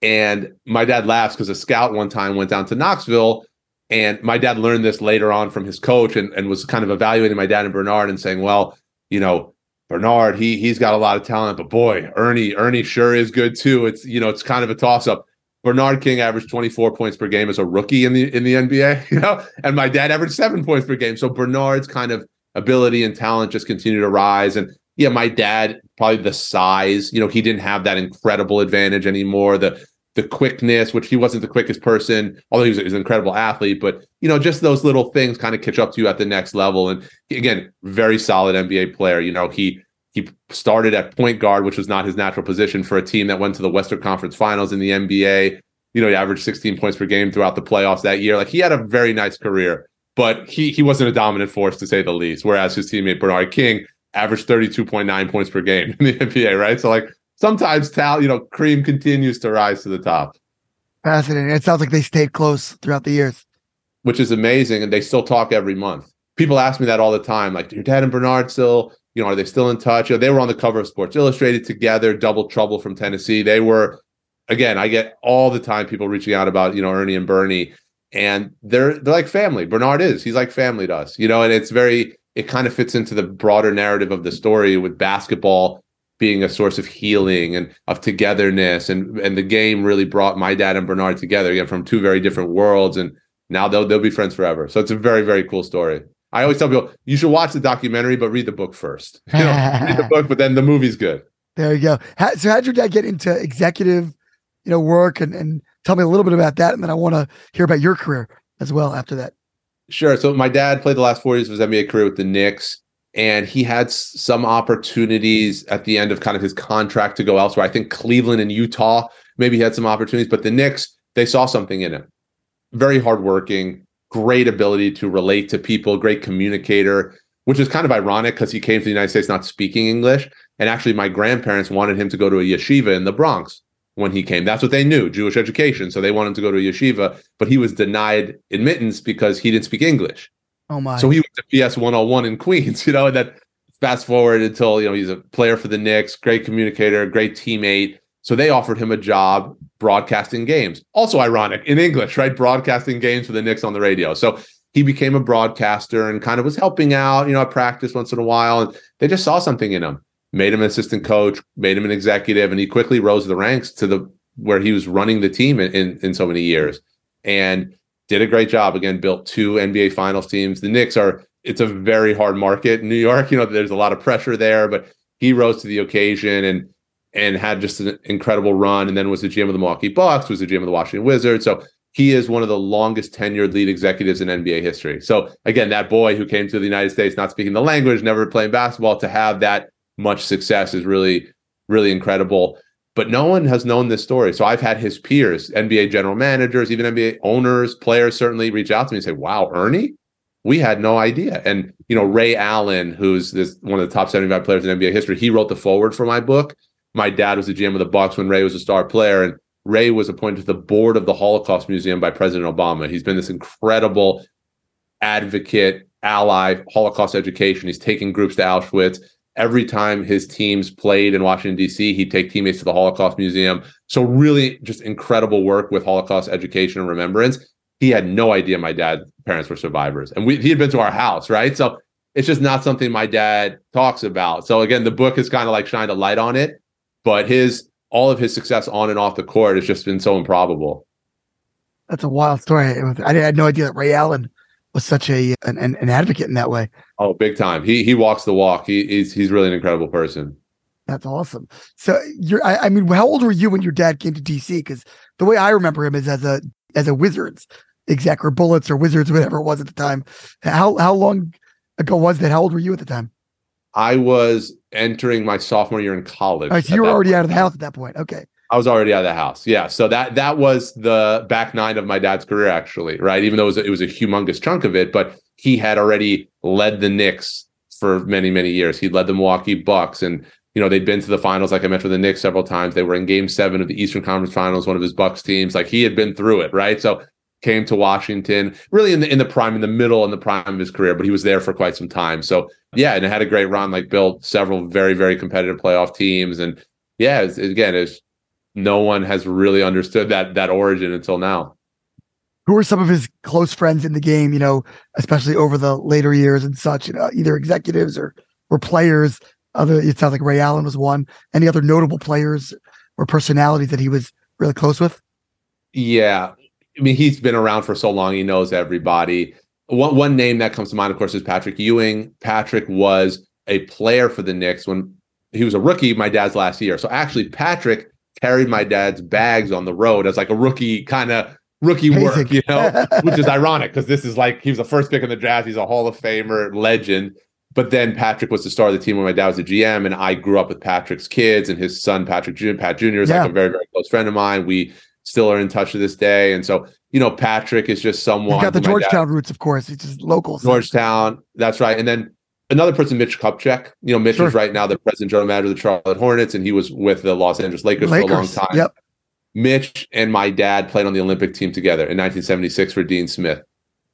And my dad laughs because a scout one time went down to Knoxville, and my dad learned this later on from his coach and, and was kind of evaluating my dad and Bernard and saying, well, you know, Bernard, he he's got a lot of talent, but boy, Ernie, Ernie sure is good too. It's, you know, it's kind of a toss-up. Bernard King averaged twenty-four points per game as a rookie in the in the N B A, you know, and my dad averaged seven points per game. So Bernard's kind of ability and talent just continued to rise. And yeah, my dad, probably the size, you know, he didn't have that incredible advantage anymore. The the quickness, which he wasn't the quickest person, although he was, he was an incredible athlete. But, you know, just those little things kind of catch up to you at the next level. And again, very solid N B A player. You know, he He started at point guard, which was not his natural position, for a team that went to the Western Conference Finals in the N B A. You know, he averaged sixteen points per game throughout the playoffs that year. Like, he had a very nice career, but he he wasn't a dominant force, to say the least, whereas his teammate Bernard King averaged thirty-two point nine points per game in the N B A, right? So, like, sometimes, tal- you know, cream continues to rise to the top. Fascinating. It sounds like they stayed close throughout the years. Which is amazing, and they still talk every month. People ask me that all the time, like, do your dad and Bernard still... You know, are they still in touch? You know, they were on the cover of Sports Illustrated together, Double Trouble from Tennessee. They were, again, I get all the time people reaching out about, you know, Ernie and Bernie. And they're they're like family. Bernard is. He's like family to us, you know, and it's very, it kind of fits into the broader narrative of the story with basketball being a source of healing and of togetherness. And and the game really brought my dad and Bernard together, again, from two very different worlds. And now they'll they'll be friends forever. So it's a very, very cool story. I always tell people, you should watch the documentary, but read the book first. You know, read the book, but then the movie's good. There you go. How, so how did your dad get into executive, you know, work? And, and tell me a little bit about that. And then I want to hear about your career as well after that. Sure. So my dad played the last four years of his N B A career with the Knicks. And he had some opportunities at the end of kind of his contract to go elsewhere. I think Cleveland and Utah, maybe he had some opportunities. But the Knicks, they saw something in him. Very hardworking. Great ability to relate to people, great communicator, which is kind of ironic because he came to the United States not speaking English. And actually, my grandparents wanted him to go to a yeshiva in the Bronx when he came. That's what they knew, Jewish education. So they wanted him to go to a yeshiva, but he was denied admittance because he didn't speak English. Oh my! So he went to P S one oh one in Queens, you know, and that fast forward until, you know, he's a player for the Knicks, great communicator, great teammate. So they offered him a job broadcasting games. Also ironic in English, right? Broadcasting games for the Knicks on the radio. So he became a broadcaster and kind of was helping out, you know, at practice once in a while. And they just saw something in him, made him an assistant coach, made him an executive, and he quickly rose the ranks to the where he was running the team in, in, in so many years. And did a great job. Again, built two N B A Finals teams. The Knicks are, it's a very hard market in New York. You know, there's a lot of pressure there, but he rose to the occasion and and had just an incredible run, and then was the G M of the Milwaukee Bucks, was the G M of the Washington Wizards. So he is one of the longest tenured lead executives in N B A history. So again, that boy who came to the United States not speaking the language, never playing basketball, to have that much success is really, really incredible. But no one has known this story. So I've had his peers, N B A general managers, even N B A owners, players certainly reach out to me and say, wow, Ernie, we had no idea. And, you know, Ray Allen, who's this one of the top seventy-five players in N B A history, he wrote the foreword for my book. My dad was the G M of the Bucks when Ray was a star player, and Ray was appointed to the board of the Holocaust Museum by President Obama. He's been this incredible advocate, ally, Holocaust education. He's taken groups to Auschwitz. Every time his teams played in Washington, D C, he'd take teammates to the Holocaust Museum. So really just incredible work with Holocaust education and remembrance. He had no idea my dad's parents were survivors. And we, he had been to our house, right? So it's just not something my dad talks about. So again, the book has kind of like shined a light on it. But his all of his success on and off the court has just been so improbable. That's a wild story. I had no idea that Ray Allen was such a an, an advocate in that way. Oh, big time. He he walks the walk. He, he's he's really an incredible person. That's awesome. So you're I, I mean, how old were you when your dad came to D C? Because the way I remember him is as a as a Wizards exec or Bullets or Wizards, whatever it was at the time. How how long ago was that? How old were you at the time? I was entering my sophomore year in college. All right, so you were already point. out of the house at that point. Okay. I was already out of the house. Yeah. So that that was the back nine of my dad's career, actually, right? Even though it was a, it was a humongous chunk of it, but he had already led the Knicks for many, many years. He led the Milwaukee Bucks. And, you know, they'd been to the finals, like I mentioned, the Knicks several times. They were in game seven of the Eastern Conference Finals, one of his Bucks teams. Like, he had been through it, right? So came to Washington, really in the in the prime, in the middle, in the prime of his career, but he was there for quite some time. So yeah, and it had a great run, like built several very, very competitive playoff teams. And yeah, it's, again, it's, no one has really understood that that origin until now. Who were some of his close friends in the game, you know, especially over the later years and such, you know, either executives or, or players? Other, it sounds like Ray Allen was one. Any other notable players or personalities that he was really close with? Yeah. I mean, he's been around for so long, he knows everybody. One, one name that comes to mind, of course, is Patrick Ewing. Patrick was a player for the Knicks when he was a rookie, my dad's last year. So actually, Patrick carried my dad's bags on the road as like a rookie, kind of rookie work, you know, which is ironic because this is like, he was the first pick in the draft. He's a Hall of Famer, legend. But then Patrick was the star of the team when my dad was the G M, and I grew up with Patrick's kids, and his son, Patrick Junior Pat Junior is yeah. like a very, very close friend of mine. We still are in touch to this day. And so, you know, Patrick is just someone. He's got the Georgetown dad, roots, of course. It's just local. Georgetown. That's right. And then another person, Mitch Kupchak. You know, Mitch sure. is right now the president general manager of the Charlotte Hornets, and he was with the Los Angeles Lakers, Lakers. for a long time. Yep. Mitch and my dad played on the Olympic team together in nineteen seventy-six for Dean Smith.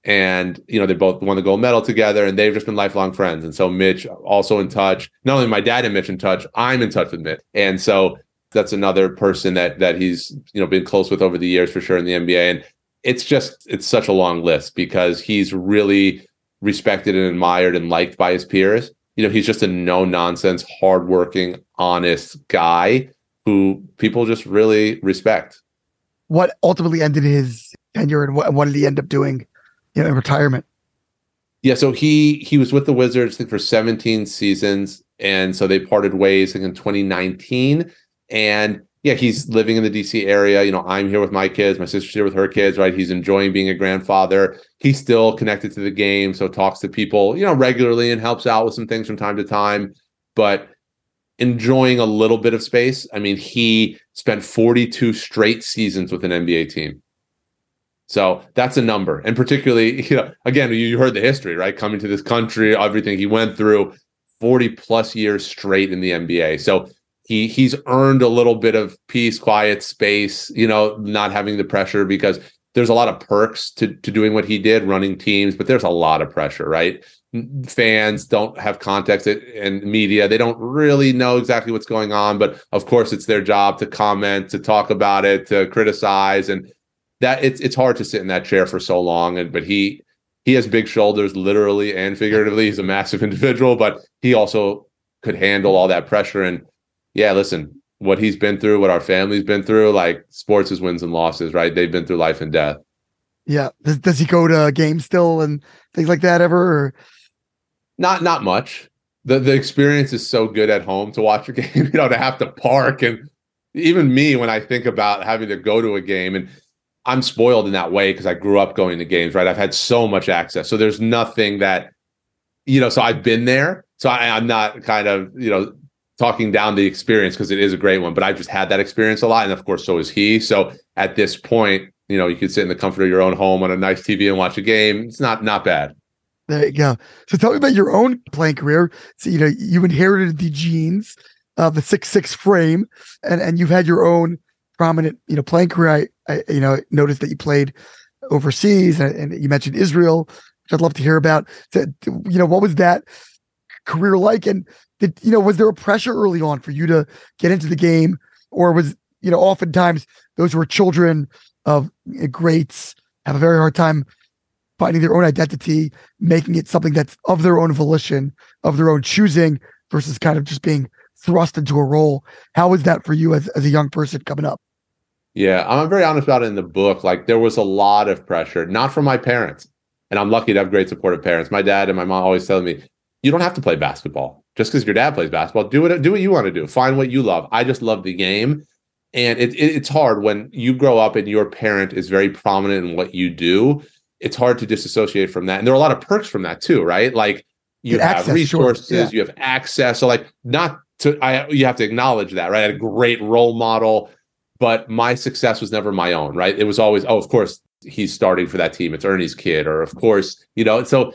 And, you know, they both won the gold medal together, and they've just been lifelong friends. And so Mitch also in touch. Not only my dad and Mitch in touch, I'm in touch with Mitch. And so that's another person that that he's, you know, been close with over the years for sure in the N B A. And it's just, it's such a long list because he's really respected and admired and liked by his peers. You know, he's just a no-nonsense, hardworking, honest guy who people just really respect. What ultimately ended his tenure, and what, what did he end up doing, you know, in retirement? Yeah, so he he was with the Wizards, I think, for seventeen seasons, and so they parted ways, I think, in twenty nineteen. And yeah, he's living in the D C area. You know, I'm here with my kids. My sister's here with her kids, right? He's enjoying being a grandfather. He's still connected to the game, so talks to people, you know, regularly and helps out with some things from time to time, but enjoying a little bit of space. I mean, he spent forty-two straight seasons with an N B A team. So that's a number. And particularly, you know, again, you heard the history, right? Coming to this country, everything he went through, forty plus years straight in the N B A. So He he's earned a little bit of peace, quiet space, you know, not having the pressure, because there's a lot of perks to, to doing what he did, running teams, but there's a lot of pressure, right? fans don't have context, and media, they don't really know exactly what's going on. But of course, it's their job to comment, to talk about it, to criticize, and that it's it's hard to sit in that chair for so long. And but he he has big shoulders, literally and figuratively. He's a massive individual, but he also could handle all that pressure. And yeah, listen, what he's been through, what our family's been through, like, sports is wins and losses, right? They've been through life and death. Yeah. Does, does he go to games still and things like that ever? Or? Not, not much. The The experience is so good at home to watch a game, you know, to have to park. And even me, when I think about having to go to a game, and I'm spoiled in that way because I grew up going to games, right? I've had so much access. So there's nothing that, you know, so I've been there. So I, I'm not kind of, you know, talking down the experience because it is a great one, but I've just had that experience a lot. And of course, so is he. So at this point, you know, you could sit in the comfort of your own home on a nice T V and watch a game. It's not, not bad. There you go. So tell me about your own playing career. So, you know, you inherited the genes of the six, six frame, and, and you've had your own prominent, you know, playing career. I, I you know, noticed that you played overseas, and, and you mentioned Israel, which I'd love to hear about. So, you know, what was that career like? And did, you know, was there a pressure early on for you to get into the game, or was, you know, oftentimes those were children of greats have a very hard time finding their own identity, making it something that's of their own volition, of their own choosing, versus kind of just being thrust into a role? How was that for you as, as a young person coming up? Yeah, I'm very honest about it in the book. Like, there was a lot of pressure, not from my parents. And I'm lucky to have great supportive parents. My dad and my mom always telling me, you don't have to play basketball. Just because your dad plays basketball, do what, do what you want to do. Find what you love. I just love the game. And it, it, it's hard when you grow up and your parent is very prominent in what you do. It's hard to disassociate from that. And there are a lot of perks from that too, right? Like, you have access, resources, sure. Yeah. You have access. So like, not to, I, you have to acknowledge that, right? I had a great role model, but my success was never my own, right? It was always, oh, of course, he's starting for that team. It's Ernie's kid, or of course, you know, so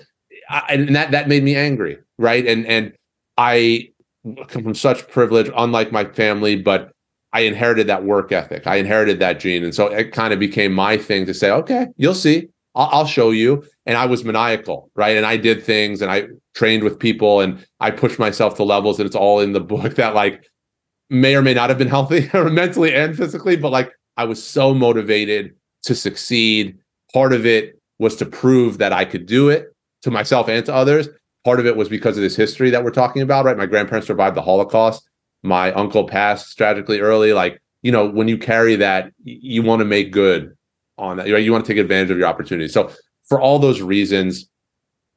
I, and that, that made me angry, right? And, and I come from such privilege, unlike my family, but I inherited that work ethic. I inherited that gene. And so it kind of became my thing to say, okay, you'll see, I'll, I'll show you. And I was maniacal, right? And I did things, and I trained with people, and I pushed myself to levels, and it's all in the book, that like may or may not have been healthy mentally and physically, but like I was so motivated to succeed. Part of it was to prove that I could do it to myself and to others. Part of it was because of this history that we're talking about, right? My grandparents survived the Holocaust. My uncle passed tragically early. Like, you know, when you carry that, you want to make good on that, right? You want to take advantage of your opportunity. So for all those reasons,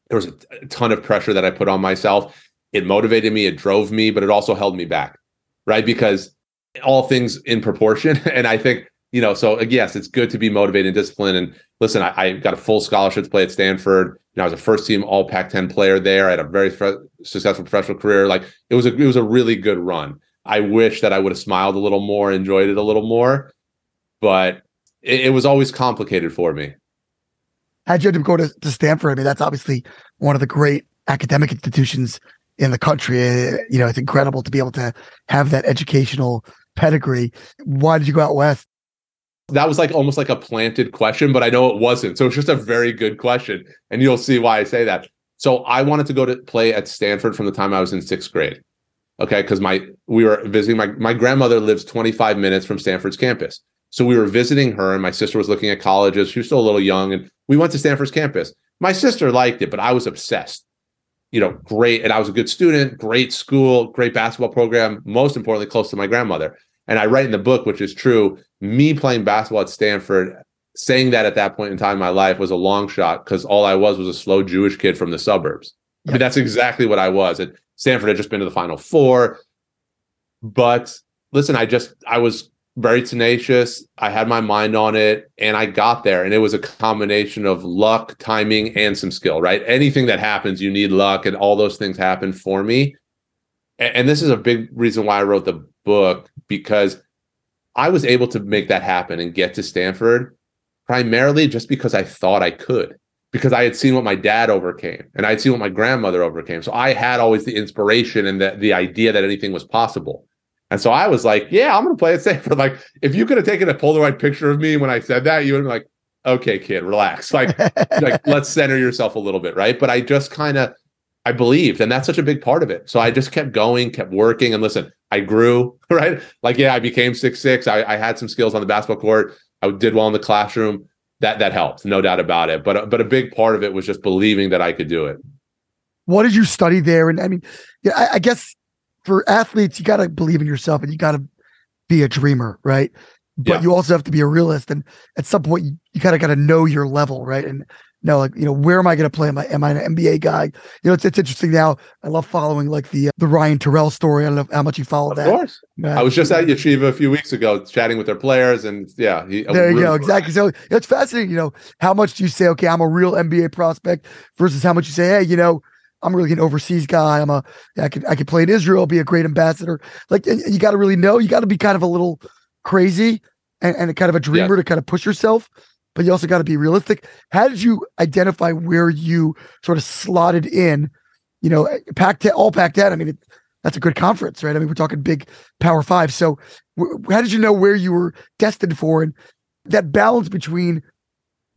there was a ton of pressure that I put on myself. It motivated me, it drove me, but it also held me back, right? Because all things in proportion. And I think, you know, so yes, it's good to be motivated and disciplined. And listen, I, I got a full scholarship to play at Stanford. You know, I was a first-team All Pac ten player there. I had a very f- successful professional career. Like, it was a it was a really good run. I wish that I would have smiled a little more, enjoyed it a little more, but it, it was always complicated for me. How'd you have to go to, to Stanford? I mean, that's obviously one of the great academic institutions in the country. You know, it's incredible to be able to have that educational pedigree. Why did you go out west? That was like almost like a planted question, but I know it wasn't. So it's just a very good question. And you'll see why I say that. So I wanted to go to play at Stanford from the time I was in sixth grade. Okay. Cause my, we were visiting my, my grandmother lives twenty-five minutes from Stanford's campus. So we were visiting her, and my sister was looking at colleges. She was still a little young, and we went to Stanford's campus. My sister liked it, but I was obsessed, you know, great. And I was a good student, great school, great basketball program, most importantly, close to my grandmother. And I write in the book, which is true, me playing basketball at Stanford, saying that at that point in time in my life was a long shot, because all I was was a slow Jewish kid from the suburbs. Yeah. I mean, that's exactly what I was. At Stanford, I'd just been to the Final Four. But listen, I just, I was very tenacious. I had my mind on it, and I got there. And it was a combination of luck, timing, and some skill, right? Anything that happens, you need luck, and all those things happened for me. And, and this is a big reason why I wrote the book, because I was able to make that happen and get to Stanford primarily just because I thought I could, because I had seen what my dad overcame, and I'd seen what my grandmother overcame. So I had always the inspiration and the, the idea that anything was possible. And so I was like, yeah, I'm going to play at Stanford. Like, if you could have taken a Polaroid picture of me when I said that, you would have been like, okay, kid, relax. Like, like let's center yourself a little bit, right? But I just kind of I believed. And that's such a big part of it. So I just kept going, kept working. And listen, I grew, right? Like, yeah, I became six six. I, I had some skills on the basketball court. I did well in the classroom. That that helped, no doubt about it. But but a big part of it was just believing that I could do it. What did you study there? And I mean, yeah, I, I guess for athletes, you got to believe in yourself and you got to be a dreamer, right? But yeah. you also have to be a realist. And at some point, you, you kind of got to know your level, right? And now, like, you know, where am I going to play? Am I, am I an N B A guy? You know, it's it's interesting now. I love following like the the Ryan Terrell story. I don't know how much you follow of that. Of course. Uh, I was just at Yeshiva a few weeks ago chatting with their players. And yeah. He, there you go. Exactly. So it's fascinating, you know, how much do you say, okay, I'm a real N B A prospect versus how much you say, hey, you know, I'm really an overseas guy. I'm a, I could, I could play in Israel, be a great ambassador. Like, you got to really know, you got to be kind of a little crazy and, and a kind of a dreamer yeah. to kind of push yourself. But you also got to be realistic. How did you identify where you sort of slotted in, you know, Pac ten, all Pac ten? I mean, it, that's a good conference, right? I mean, we're talking big Power Five. So w- how did you know where you were destined for and that balance between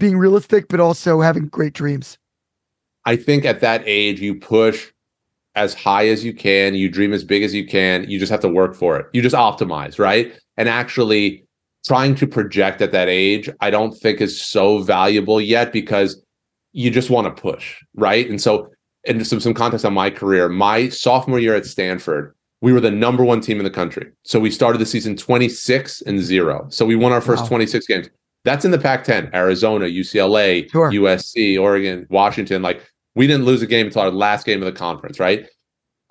being realistic, but also having great dreams? I think at that age, you push as high as you can. You dream as big as you can. You just have to work for it. You just optimize, right? And actually, trying to project at that age, I don't think is so valuable yet because you just want to push, right? And so, and some, some context on my career, my sophomore year at Stanford, we were the number one team in the country. So we started the season twenty-six and zero. So we won our first wow. twenty-six games. That's in the Pac ten, Arizona, U C L A, sure. U S C, Oregon, Washington. Like, we didn't lose a game until our last game of the conference, right?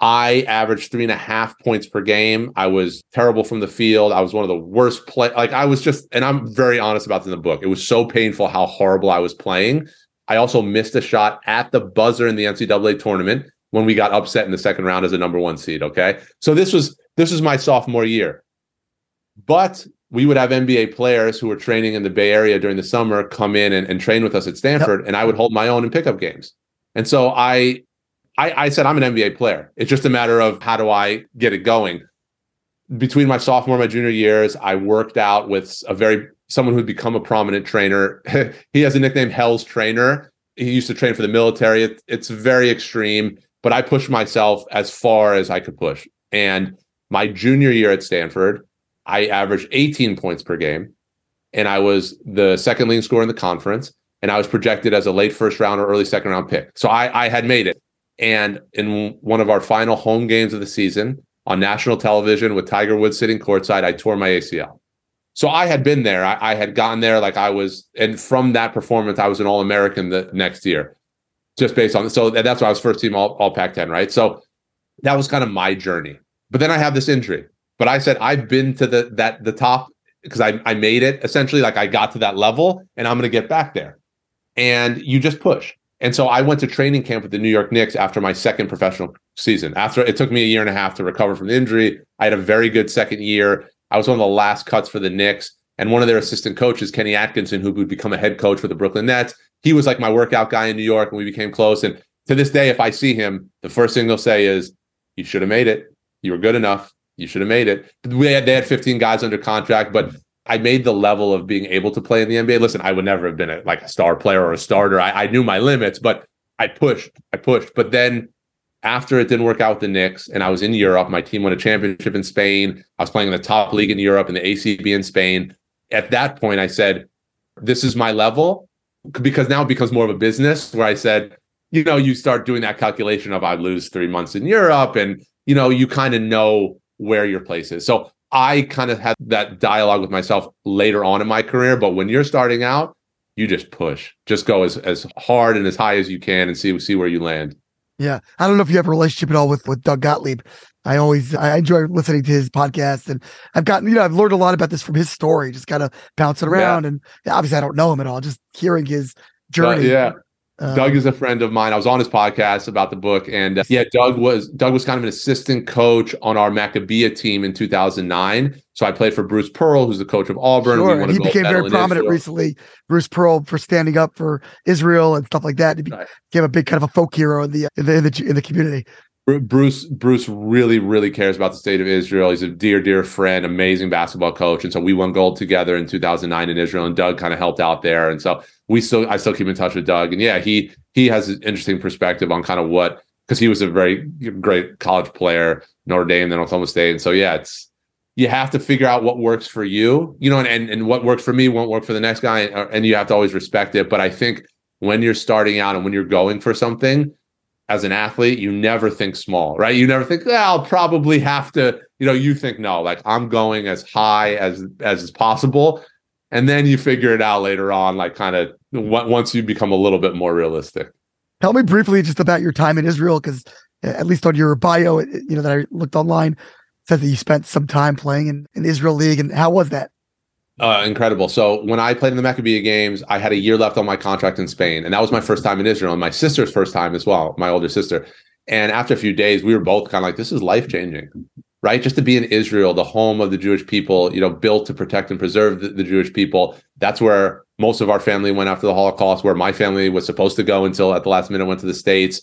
I averaged three and a half points per game. I was terrible from the field. I was one of the worst play. Like I was just, and I'm very honest about this in the book. It was so painful how horrible I was playing. I also missed a shot at the buzzer in the N C double A tournament when we got upset in the second round as a number one seed. Okay. So this was, this was my sophomore year, but we would have N B A players who were training in the Bay Area during the summer, come in and, and train with us at Stanford. Yep. And I would hold my own in pickup games. And so I, I, I said, I'm an N B A player. It's just a matter of how do I get it going. Between my sophomore and my junior years, I worked out with a very someone who'd become a prominent trainer. He has a nickname, Hell's Trainer. He used to train for the military. It, it's very extreme, but I pushed myself as far as I could push. And my junior year at Stanford, I averaged eighteen points per game, and I was the second leading scorer in the conference, and I was projected as a late first round or early second round pick. So I, I had made it. And in one of our final home games of the season on national television with Tiger Woods sitting courtside, I tore my A C L. So I had been there. I, I had gotten there like I was. And from that performance, I was an All-American the next year, just based on. So that's why I was first team all, all Pac ten, right? So that was kind of my journey. But then I have this injury. But I said, I've been to the that the top because I, I made it essentially. Like I got to that level and I'm going to get back there. And you just push. And so I went to training camp with the New York Knicks after my second professional season. After it took me a year and a half to recover from the injury, I had a very good second year. I was one of the last cuts for the Knicks. And one of their assistant coaches, Kenny Atkinson, who would become a head coach for the Brooklyn Nets, he was like my workout guy in New York, and we became close. And to this day, if I see him, the first thing they'll say is, you should have made it. You were good enough. You should have made it. We had, they had fifteen guys under contract, but I made the level of being able to play in the N B A. Listen, I would never have been a, like a star player or a starter. I, I knew my limits, but I pushed, I pushed. But then after it didn't work out with the Knicks and I was in Europe, my team won a championship in Spain. I was playing in the top league in Europe in the A C B in Spain. At that point, I said, this is my level, because now it becomes more of a business where I said, you know, you start doing that calculation of I lose three months in Europe and, you know, you kind of know where your place is. So I kind of had that dialogue with myself later on in my career, but when you're starting out, you just push, just go as, as hard and as high as you can and see, see where you land. Yeah. I don't know if you have a relationship at all with, with Doug Gottlieb. I always, I enjoy listening to his podcast, and I've gotten, you know, I've learned a lot about this from his story, just kind of bouncing around. Yeah. And obviously I don't know him at all, just hearing his journey. Uh, yeah. Um, Doug is a friend of mine. I was on his podcast about the book, and uh, yeah, Doug was Doug was kind of an assistant coach on our Maccabiah team in two thousand nine. So I played for Bruce Pearl, who's the coach of Auburn. Sure, and we and he became very prominent Israel. recently. Bruce Pearl for standing up for Israel and stuff like that. He became right. a big kind of a folk hero in the in the in the, in the community. Bruce Bruce really, really cares about the state of Israel. He's a dear, dear friend, amazing basketball coach. And so we won gold together in two thousand nine in Israel, and Doug kind of helped out there. And so we still I still keep in touch with Doug. And yeah, he he has an interesting perspective on kind of what because he was a very great college player, Notre Dame, then Oklahoma State. And so, yeah, it's, you have to figure out what works for you, you know, and, and, and what works for me won't work for the next guy. And, and you have to always respect it. But I think when you're starting out and when you're going for something as an athlete, you never think small, right? You never think, well, I'll probably have to, you know, you think, no, like I'm going as high as, as is possible. And then you figure it out later on, like kind of w- once you become a little bit more realistic. Tell me briefly just about your time in Israel, because at least on your bio, you know, that I looked online, says that you spent some time playing in the Israel League. And how was that? Uh, incredible. So when I played in the Maccabi Games, I had a year left on my contract in Spain. And that was my first time in Israel and my sister's first time as well, my older sister. And after a few days, we were both kind of like, this is life-changing, right? Just to be in Israel, the home of the Jewish people, you know, built to protect and preserve the, the Jewish people. That's where most of our family went after the Holocaust, where my family was supposed to go until at the last minute went to the States.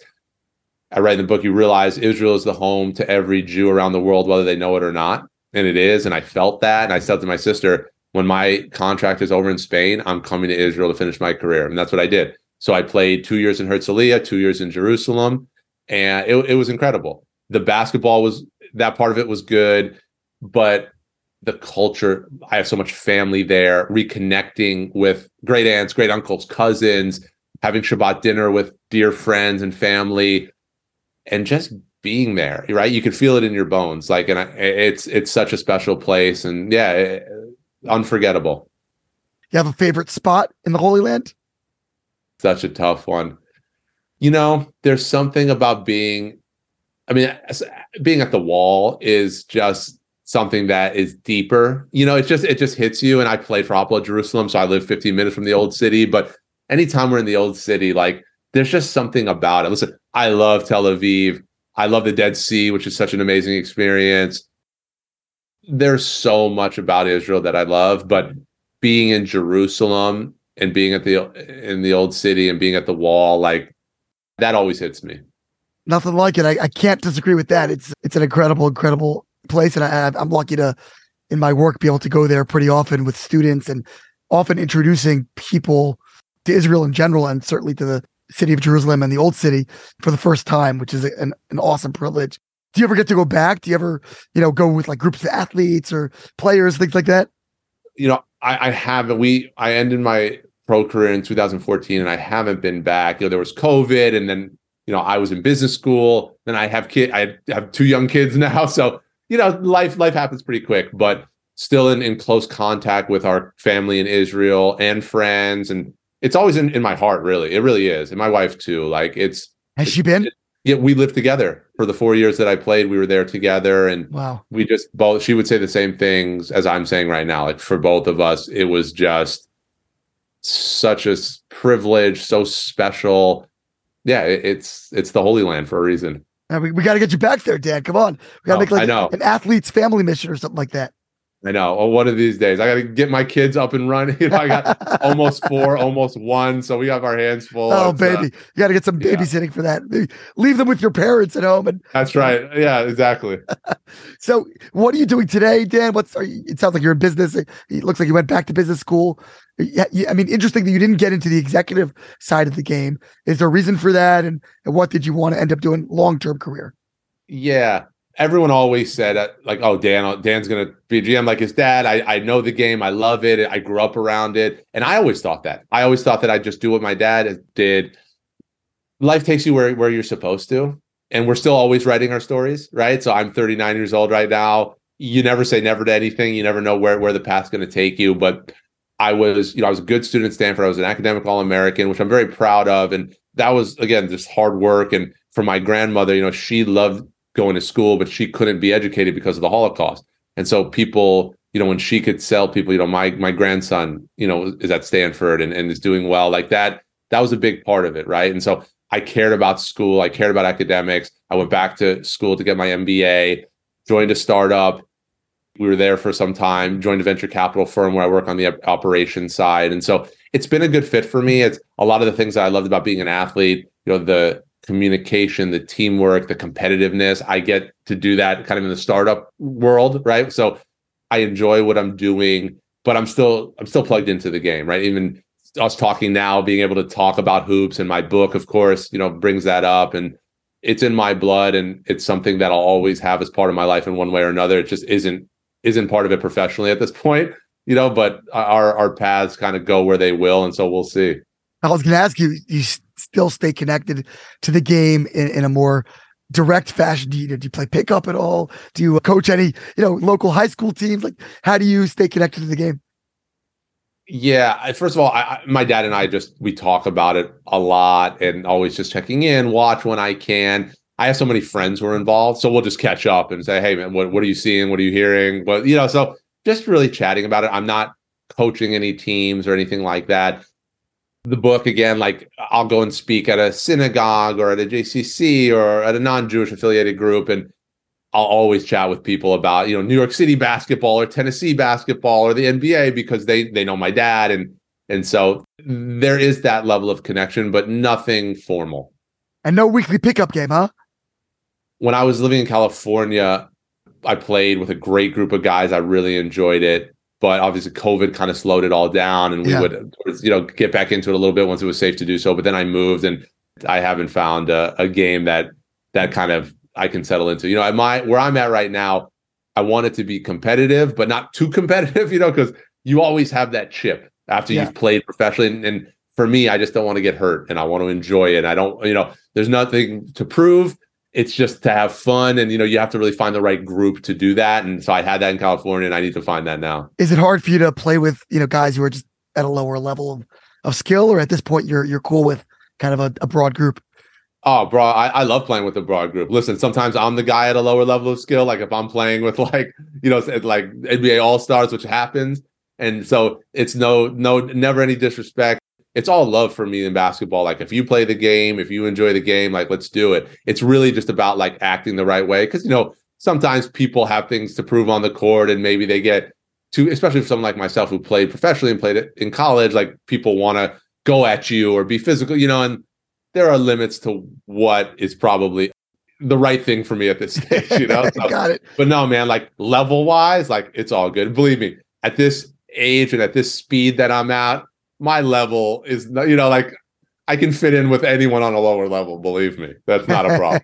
I read in the book, you realize Israel is the home to every Jew around the world, whether they know it or not. And it is. And I felt that. And I said to my sister, when my contract is over in Spain, I'm coming to Israel to finish my career. And that's what I did. So I played two years in Herzliya, two years in Jerusalem. And it, it was incredible. The basketball was, that part of it was good. But the culture, I have so much family there, reconnecting with great aunts, great uncles, cousins, having Shabbat dinner with dear friends and family. And just being there, right? You could feel it in your bones. Like, and I, it's it's such a special place, and yeah, it, unforgettable. You have a favorite spot in the Holy Land? Such a tough one. You know, there's something about being. I mean, being at the Wall is just something that is deeper. You know, it just it just hits you. And I played for Hapoel Jerusalem, so I live fifteen minutes from the Old City. But anytime we're in the Old City, like. There's just something about it. Listen, I love Tel Aviv. I love the Dead Sea, which is such an amazing experience. There's so much about Israel that I love, but being in Jerusalem and being at the in the Old City and being at the Wall, like that always hits me. Nothing like it. I, I can't disagree with that. It's it's an incredible, incredible place, and I, I'm lucky to, in my work, be able to go there pretty often with students and often introducing people to Israel in general and certainly to the City of Jerusalem and the Old City for the first time, which is an, an awesome privilege. Do you ever get to go back? Do you ever, you know, go with like groups of athletes or players, things like that? You know, I, I haven't. We I ended my pro career in two thousand fourteen, and I haven't been back. You know, there was COVID, and then you know I was in business school. Then I have kid. I have two young kids now, so you know, life life happens pretty quick. But still in, in close contact with our family in Israel and friends and. It's always in, in my heart, really. It really is. And my wife, too. Like, it's... Has she been? It, yeah, we lived together. For the four years that I played, we were there together. And wow. We just both... She would say the same things as I'm saying right now. Like, for both of us, it was just such a privilege, so special. Yeah, it, it's it's the Holy Land for a reason. And we we got to get you back there, Dan. Come on. We got to oh, make, like, a, an athlete's family mission or something like that. I know. Oh, one of these days, I got to get my kids up and running. You know, I got almost four, almost one, so we have our hands full. Oh, and, baby, uh, you got to get some babysitting yeah. for that. Maybe leave them with your parents at home. And that's right. Yeah, exactly. So, what are you doing today, Dan? What's? Are you, it sounds like you're in business. It looks like you went back to business school. Yeah, I mean, interesting that you didn't get into the executive side of the game. Is there a reason for that? And, and what did you want to end up doing long-term career? Yeah. Everyone always said, uh, like, oh, Dan, Dan's going to be a G M like his dad. I, I know the game. I love it. I grew up around it. And I always thought that. I always thought that I'd just do what my dad did. Life takes you where, where you're supposed to. And we're still always writing our stories, right? So I'm thirty-nine years old right now. You never say never to anything. You never know where, where the path's going to take you. But I was, you know, I was a good student at Stanford. I was an academic All-American, which I'm very proud of. And that was, again, just hard work. And for my grandmother, you know, she loved going to school, but she couldn't be educated because of the Holocaust. And so people, you know, when she could sell people, you know, my my grandson, you know, is at Stanford and, and is doing well, like that, that was a big part of it, right? And so I cared about school. I cared about academics. I went back to school to get my M B A, joined a startup. We were there for some time, joined a venture capital firm where I work on the operations side. And so it's been a good fit for me. It's a lot of the things that I loved about being an athlete, you know, the communication, the teamwork, the competitiveness. I get to do that kind of in the startup world, right? So I enjoy what I'm doing, but I'm still I'm still plugged into the game, right? Even us talking now, being able to talk about hoops and my book, of course, you know, brings that up. And it's in my blood, and it's something that I'll always have as part of my life in one way or another. It just isn't isn't part of it professionally at this point, you know, but our our paths kind of go where they will, and so we'll see. I was going to ask you, you still stay connected to the game in, in a more direct fashion? Do you, do you play pickup at all? Do you coach any, you know, local high school teams? Like, how do you stay connected to the game? Yeah, I, first of all, I, I, my dad and I just, we talk about it a lot and always just checking in, watch when I can. I have so many friends who are involved, so we'll just catch up and say, hey, man, what, what are you seeing? What are you hearing? What, you know, so just really chatting about it. I'm not coaching any teams or anything like that. The book, again, like I'll go and speak at a synagogue or at a J C C or at a non-Jewish affiliated group, and I'll always chat with people about, you know, New York City basketball or Tennessee basketball or the N B A, because they they know my dad, and and so there is that level of connection, but nothing formal. And no weekly pickup game, huh? When I was living in California, I played with a great group of guys. I really enjoyed it. But obviously COVID kind of slowed it all down, and we yeah. would, you know, get back into it a little bit once it was safe to do so. But then I moved, and I haven't found a, a game that that kind of I can settle into. You know, at my, where I'm at right now, I want it to be competitive, but not too competitive, you know, because you always have that chip after yeah. you've played professionally. And, and for me, I just don't want to get hurt, and I want to enjoy it. I don't, you know, there's nothing to prove. It's just to have fun. And, you know, you have to really find the right group to do that. And so I had that in California, and I need to find that now. Is it hard for you to play with, you know, guys who are just at a lower level of, of skill, or at this point you're, you're cool with kind of a, a broad group? Oh, bro, I, I love playing with a broad group. Listen, sometimes I'm the guy at a lower level of skill. Like if I'm playing with like, you know, like N B A All-Stars, which happens. And so it's no, no, never any disrespect. It's all love for me in basketball. Like if you play the game, if you enjoy the game, like let's do it. It's really just about like acting the right way. Cause you know, sometimes people have things to prove on the court, and maybe they get too, especially for someone like myself who played professionally and played it in college, like people want to go at you or be physical, you know, and there are limits to what is probably the right thing for me at this stage, you know? So, got it. But no, man, like level wise, like it's all good. Believe me, at this age and at this speed that I'm at, my level is, you know, like I can fit in with anyone on a lower level. Believe me, that's not a problem.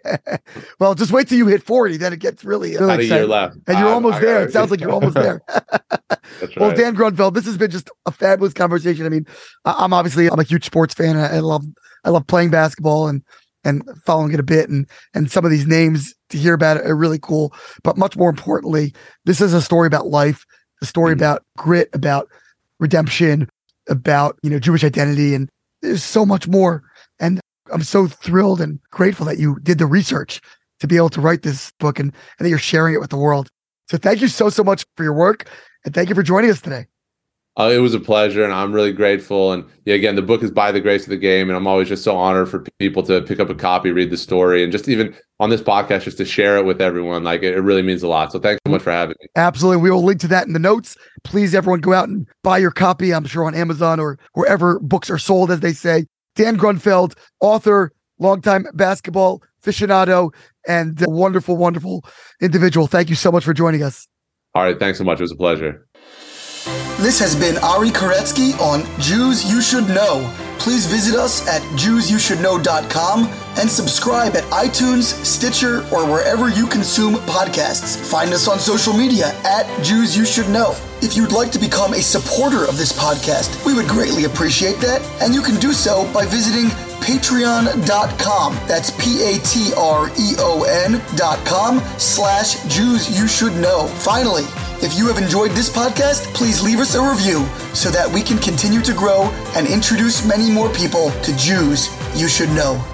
Well, just wait till you hit forty. Then it gets really, really exciting. A year left. And you're um, almost I, there. I, it sounds like you're almost there. That's right. Well, Dan Grunfeld, this has been just a fabulous conversation. I mean, I'm obviously, I'm a huge sports fan. I, I love, I love playing basketball and, and following it a bit, and, and some of these names to hear about are really cool, but much more importantly, this is a story about life, a story mm-hmm. about grit, about redemption, about, you know, Jewish identity, and there's so much more. And I'm so thrilled and grateful that you did the research to be able to write this book, and, and that you're sharing it with the world. So thank you so, so much for your work, and thank you for joining us today. Uh, it was a pleasure, and I'm really grateful. And yeah, again, the book is By the Grace of the Game, and I'm always just so honored for people to pick up a copy, read the story, and just even on this podcast, just to share it with everyone. Like it, it really means a lot. So thanks so much for having me. Absolutely. We will link to that in the notes. Please, everyone, go out and buy your copy. I'm sure on Amazon or wherever books are sold, as they say. Dan Grunfeld, author, longtime basketball aficionado, and a wonderful, wonderful individual. Thank you so much for joining us. All right. Thanks so much. It was a pleasure. This has been Ari Koretsky on Jews You Should Know. Please visit us at jews you should know dot com and subscribe at iTunes, Stitcher, or wherever you consume podcasts. Find us on social media at Jews You Should Know. If you'd like to become a supporter of this podcast, we would greatly appreciate that. And you can do so by visiting patreon dot com. That's P A T R E O N dot com slash Jews You Should Know. Finally, if you have enjoyed this podcast, please leave us a review so that we can continue to grow and introduce many more people to Jews You Should Know.